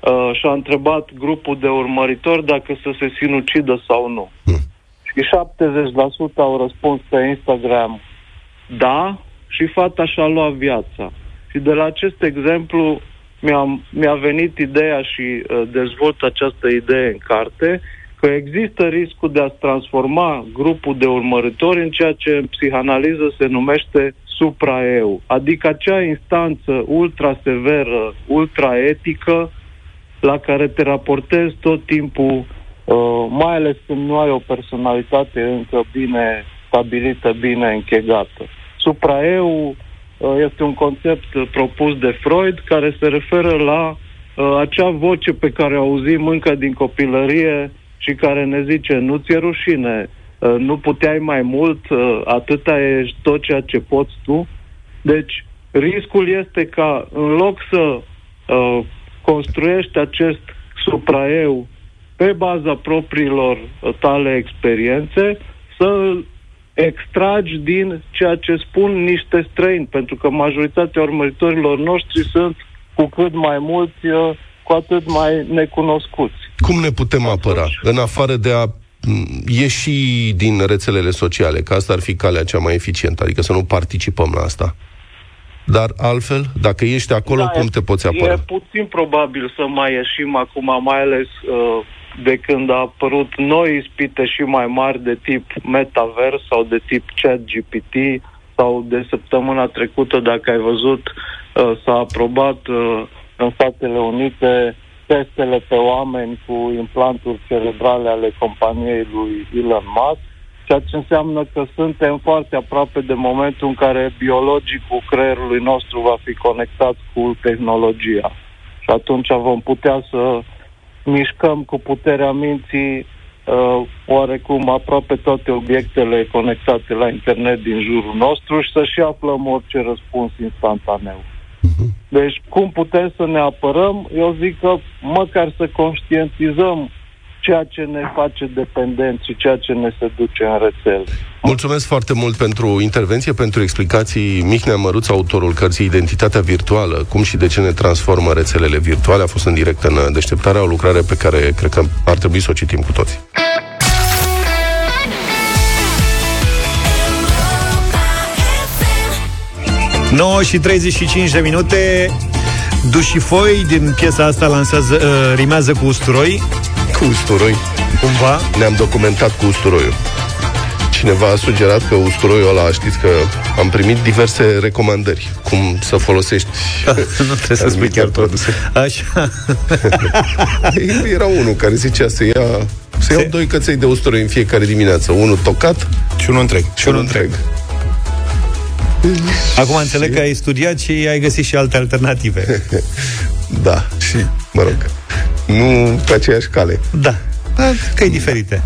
Uh, și-a întrebat grupul de urmăritori dacă să se sinucidă sau nu. Mm. Și șaptezeci la sută au răspuns pe Instagram da, și fata și-a luat viața. Și de la acest exemplu mi-am, mi-a venit ideea și uh, dezvolt această idee în carte, că există riscul de a transforma grupul de urmăritori în ceea ce în psihanaliză se numește supra-eu, adică acea instanță ultra-severă, ultra-etică, la care te raportezi tot timpul, uh, mai ales când nu ai o personalitate încă bine stabilită, bine închegată. Supra-eu uh, este un concept propus de Freud, care se referă la uh, acea voce pe care o auzim încă din copilărie și care ne zice, nu ți-e rușine, nu puteai mai mult, atâta ești tot ceea ce poți tu. Deci, riscul este ca, în loc să uh, construiești acest supra-eu pe baza propriilor tale experiențe, să extragi din ceea ce spun niște străini, pentru că majoritatea urmăritorilor noștri sunt, cu cât mai mulți, uh, cu atât mai necunoscuți. Cum ne putem apăra, în afară de a ieși din rețelele sociale, că asta ar fi calea cea mai eficientă, adică să nu participăm la asta? Dar altfel, dacă ești acolo, da, cum te poți apăra? E puțin probabil să mai ieșim acum, mai ales uh, de când a apărut noi ispite și mai mari de tip metavers sau de tip ChatGPT, sau de săptămâna trecută, dacă ai văzut, uh, s-a aprobat uh, în Statele Unite testele pe oameni cu implanturi cerebrale ale companiei lui Elon Musk, ceea ce înseamnă că suntem foarte aproape de momentul în care biologicul creierului nostru va fi conectat cu tehnologia. Și atunci vom putea să mișcăm cu puterea minții uh, oarecum aproape toate obiectele conectate la internet din jurul nostru și să și aflăm orice răspuns instantaneu. Deci, cum putem să ne apărăm? Eu zic că măcar să conștientizăm ceea ce ne face dependenți și ceea ce ne seduce în rețele. Mulțumesc foarte mult pentru intervenție, pentru explicații. Mihnea Măruță, autorul cărții Identitatea Virtuală, cum și de ce ne transformă rețelele virtuale, a fost în direct în Deșteptarea, o lucrare pe care cred că ar trebui să o citim cu toți. nouă și treizeci și cinci de minute. Dușifoi din piesa asta lansează, uh, rimează cu usturoi. Cu usturoi? Cumva? Ne-am documentat cu usturoiul. Cineva a sugerat că usturoiul ăla, știți că am primit diverse recomandări cum să folosești. Nu trebuie să spui chiar tot. Așa. Era unul care zicea să ia să iau doi căței de usturoi în fiecare dimineață, unul tocat și unul întreg. Și unul întreg. Acum înțeleg că ai studiat și ai găsit și alte alternative. Da, și, mă rog, nu pe aceeași cale. Da, că e diferite.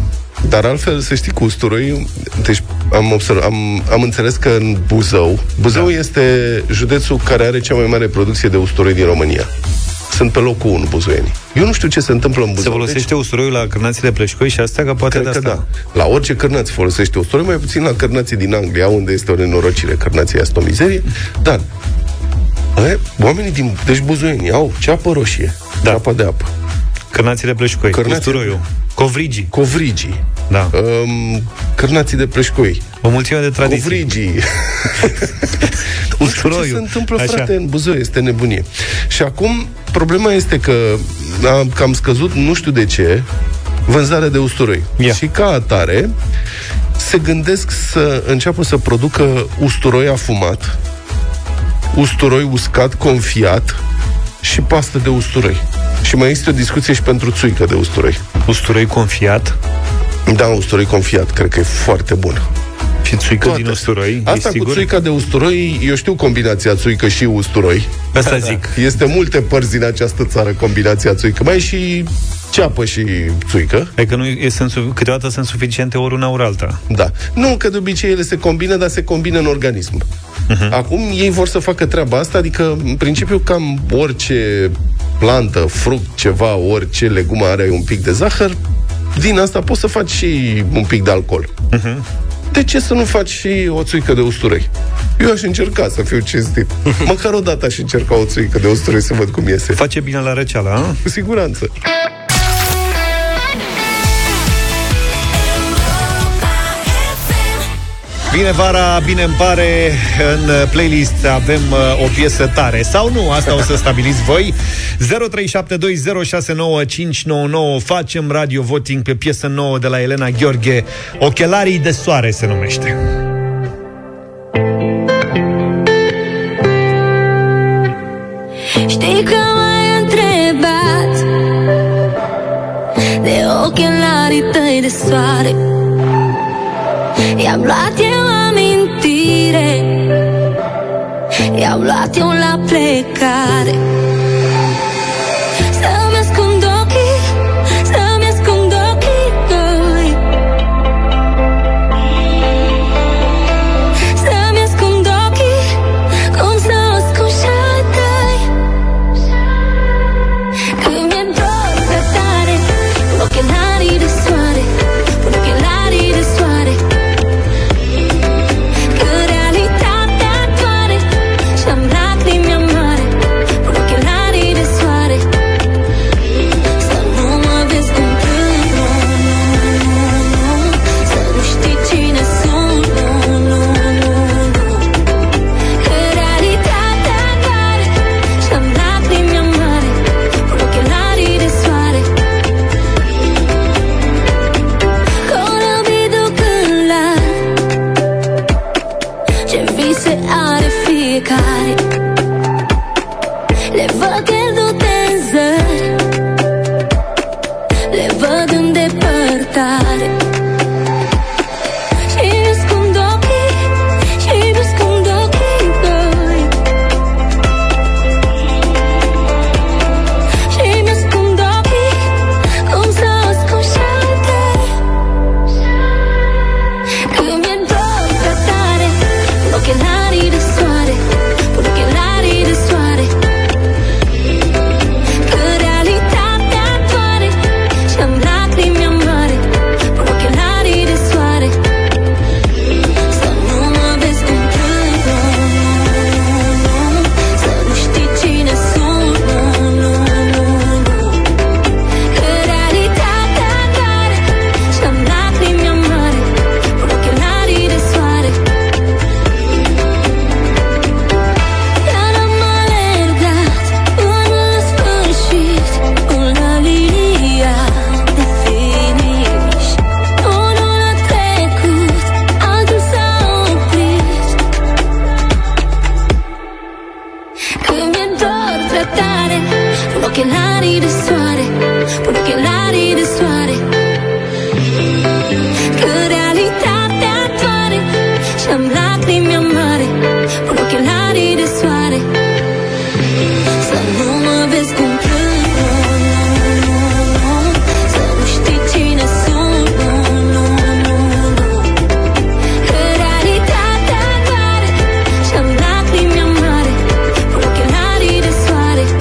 Dar altfel, să știi, cu usturoi, deci am, observ, am, am înțeles că în Buzău, Buzău da. este județul care are cea mai mare producție de usturoi din România. Sunt pe locul unu buzoienii. Eu nu știu ce se întâmplă în Buzău. Se folosește deci... usturoiul la cârnațile pleșcoi și astea, că poate de asta. Da. La orice cârnaț folosește usturoi, mai puțin la cârnații din Anglia, unde este o nenorocire, cârnația asta o mizerie. Dar oamenii din deci buzoienii au ceapă roșie, da. ceapă de apă. Cârnațile pleșcoi, cârnații... usturoiul, covrigii. Covrigii. Da. Um, cârnații de pleșcoi. O mulțime de tradiții. Covrigii. Usturoiul. Ce se întâmplă, așa, frate, în Buzău? Este nebunie. Și acum, problema este că am cam scăzut, nu știu de ce, vânzarea de usturoi. Yeah. Și ca atare, se gândesc să înceapă să producă usturoi afumat, usturoi uscat, confiat și pastă de usturoi. Și mai există o discuție și pentru țuică de usturoi. Usturoi confiat? Da, usturoi confiat, cred că e foarte bun. Și țuică toate din usturoi? Asta cu țuica de usturoi, eu știu combinația țuică și usturoi. Asta zic. Este multe părți din această țară combinația țuică. Mai e și ceapă și țuică. Adică nu e, sunt, câteodată sunt suficiente ori una ori alta. Da. Nu, că de obicei ele se combină, dar se combină în organism. Uh-huh. Acum ei vor să facă treaba asta, adică în principiu cam orice plantă, fruct, ceva, orice legumă are un pic de zahăr, din asta poți să faci și un pic de alcool. Uh-huh. De ce să nu faci și o țuică de usturoi? Eu aș încerca, să fiu cinstit. Măcar o dată aș încerca o țuică de usturoi să văd cum iese. Face bine la răceala, a? Cu siguranță. Bine vara, bine îmi pare, în playlist avem uh, o piesă tare, sau nu, asta o să stabiliți voi. zero trei șapte doi zero șase nouă cinci nouă nouă, facem radio voting pe piesă nouă de la Elena Gheorghe, Ochelarii de soare se numește. ochelarii tăi de soare. I-am luat eu amintire, i-am luat eu la plecare. Să-mi ascund ochii, să-mi ascund ochii tăi, să-mi ascund ochii, cum s-au ascuns și ai tăi. Când mi-e dor de tare, pun ochelarii de soare, pun ochelarii de soare.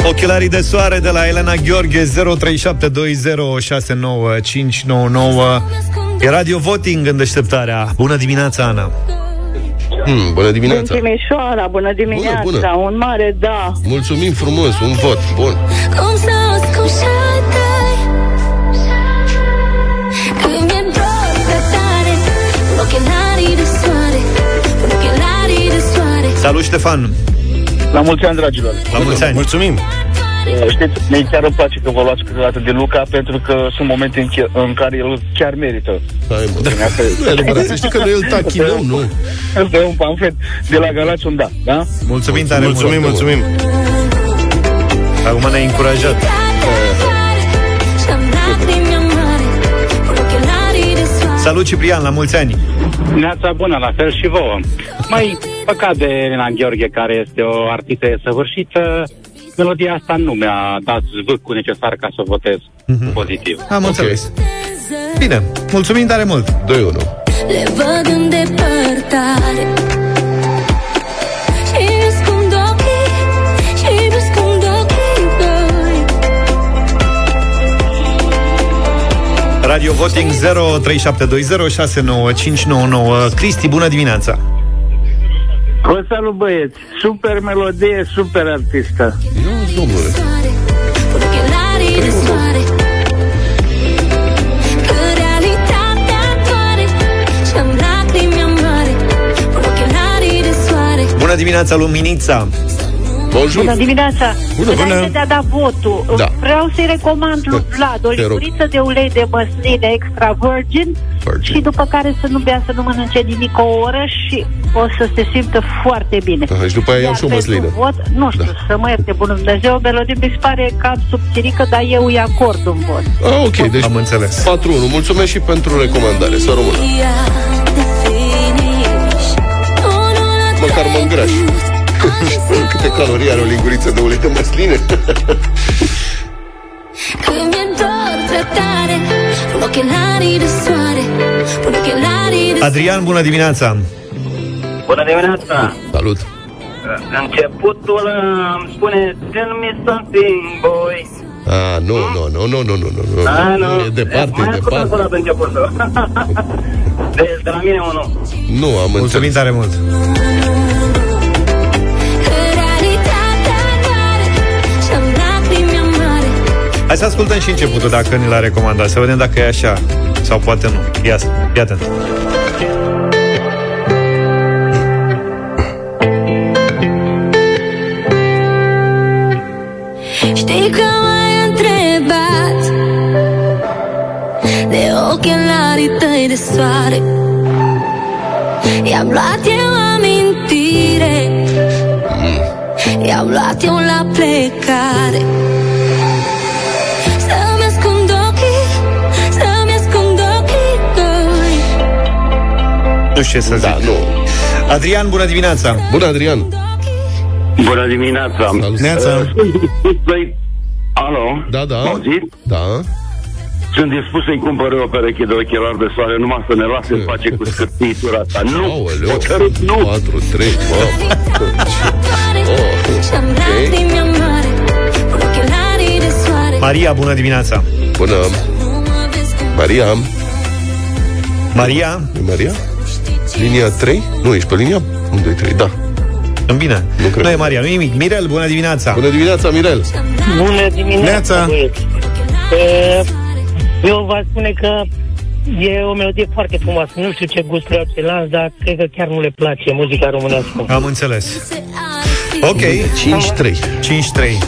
Ochelarii de soare de la Elena Gheorghe. Zero trei șapte doi zero șase nouă cinci nouă nouă. E radio voting în deșteptarea. Bună dimineața, Ana. hmm, Bună dimineața. Din Timișoara, bună dimineața, bună, bună. Un mare da. Mulțumim frumos, un vot bun. Cum s-au ascuns ai tăi, când mi-e dor de tare, ochelarii de soare, ochelarii de soare. Salut, Ștefan. La mulți ani, dragilor. La mulți ani. Mulțumim. Știți, mie chiar îmi place că vă luați câteodată de Luca, pentru că sunt momente în, che- în care el chiar merită. Hai, mă, da, nu e adevărat, să știi că noi îl tachinăm, nu? Îl dă un pamflet de la Galați, un da, da? Mulțumim tare, mulțumim, mulțumim, mulțumim. Acum ne-ai încurajat. Salut, Ciprian, la mulți ani. Neața bună, la fel și vouă. Mai păcat de Elena Gheorghe, care este o artistă săvârșită, melodia asta nu mi-a dat zvâcul necesar ca să votez mm-hmm. pozitiv. Am okay. înțeles. Bine, mulțumim tare mult. doi unu. Le văd în depărtare. Radio voting zero trei șapte doi zero șase nouă cinci nouă nouă. Cristi, bună dimineața. Vă salut, băieți. Super melodie, super artistă. Eu, domnule. Bună dimineața, Luminița. Bonjour. Bună dimineața. Bună, bună. Înainte de a da votul, da. vreau să-i recomand lui Vlad o linguriță de ulei de măsline extra virgin, virgin și după care să nu bea, să nu mănânce nimic o oră și o să se simtă foarte bine. Da, și după aia iau și o măslină. Vot, nu știu, da. să mă ierte bunul Dumnezeu, melodie mi se pare cam subțirică, dar eu îi acord un vot. Ah, ok, deci am înțeles. patru unu, mulțumesc și pentru recomandare. Să rămână. Măcar mă îngraș. Câte calorii are o linguriță de ulei de măsline? Când mi-e dor prea tare, pun ochelarii de soare, pun ochelarii de soare. Adrian, bună dimineața! Bună dimineața! Salut! Începutul îmi spune Tell me something, boy. Ah, nu, nu, nu, nu, nu, nu, nu, nu. Ah, nu. E departe, e departe. Deci, de la mine unul. Nu, am înțeles. Mulțumim tare mult. Hai să ascultăm și începutul, dacă ni l-a recomandat. Să vedem dacă e așa sau poate nu. Ia, ia atent. Știi că m-ai întrebat de ochelarii tăi de soare, i-am luat eu amintire, i-am luat eu la plecare. Nu știu ce să da, zic. Nu. Adrian, bună dimineața! Bună, Adrian! Bună dimineața! Neața! Alo? Da, da. M-auzi? Da. Sunt dispus să-i cumpăr o pereche de ochelari de soare, numai să ne lase în pace cu scârtitura asta. Nu! Aoleu! Nu. patru trei, wow! Oh. Okay. Maria, bună dimineața! Bună! Maria! Maria? E Maria? Linia trei? Nu, ești pe linia unu, doi, trei, da. Îmi bine. Nu, nu e Maria, nu e nimic. Mirel, bună dimineața. Bună dimineața, Mirel. Bună dimineața. Eu vă spun că e o melodie foarte frumoasă. Nu știu ce gust le-au celălalt, dar cred că chiar nu le place muzica românească. Am înțeles. Ok, cinci trei. cinci trei.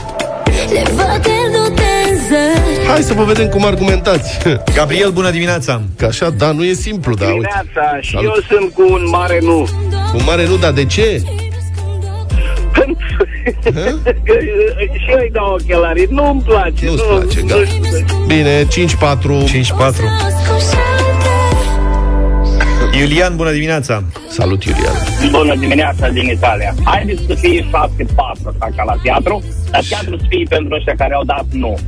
Hai să vă vedem cum argumentați. Gabriel, bună dimineața. Că așa, da, nu e simplu, da. Dimineața, și eu sunt cu un mare nu. Cu un mare nu, dar de ce? Și eu îi dau ochelarii, nu-mi place. Nu-ți nu, place, nu, gata. Bine, cinci patru. Iulian, bună dimineața. Salut, Iulian. Bună dimineața din Italia. Haideți să fie șase patru, ca, ca la teatru. Dar teatru să fie pentru ăștia care au dat nou.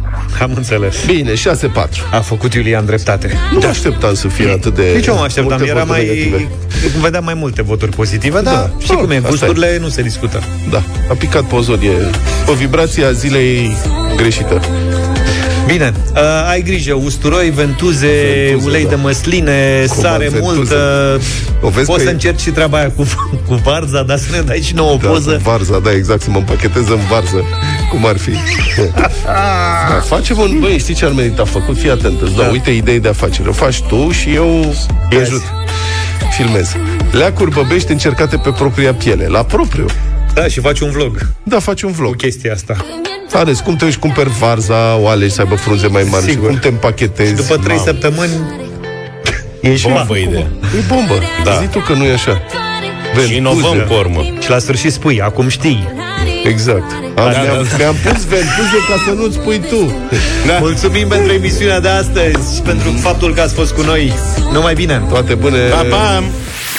Am înțeles. Bine, șase patru. A făcut Iulian dreptate. Nu da. așteptam să fie atât de... Nici eu mă așteptam, era mai... Negative. Vedeam mai multe voturi pozitive, da. dar știi da, cum e, gusturile nu se discută. Da, a picat pe o zonie, o vibrație a zilei greșită. Bine, uh, ai grijă, usturoi, ventuze, ventuze ulei da. de măsline, cum sare multă. Poți să încerci și treaba aia cu, cu varza, dar să ne dai și nouă da, poză. Varza, da, exact, să mă împachetez în varză. Cum ar fi? Da, facem un... Băi, știi ce ar merita făcut? Fii atent, îți dau, da. uite, idei de afacere. O faci tu și eu te ajut. Filmez. Leacuri băbești încercate pe propria piele. La propriu. Da, și faci un vlog. Da, faci un vlog. Cu chestia asta. Ales, cum te uiți, cumperi varza, o alegi să aibă frunze mai mari. Sigur. Și cum te împachetezi. Și după trei săptămâni e și bombă, idee. E bombă. Da. Zi tu că nu e așa. Ventuze. Și inovăm pe urmă. Și la sfârșit spui, acum știi. Exact. Am, da, mi-am, da. mi-am pus ventuze ca să nu-ți spui tu. Da. Mulțumim pentru emisiunea de astăzi și pentru faptul că ați fost cu noi. Numai bine. Toate bune. Pa, pa.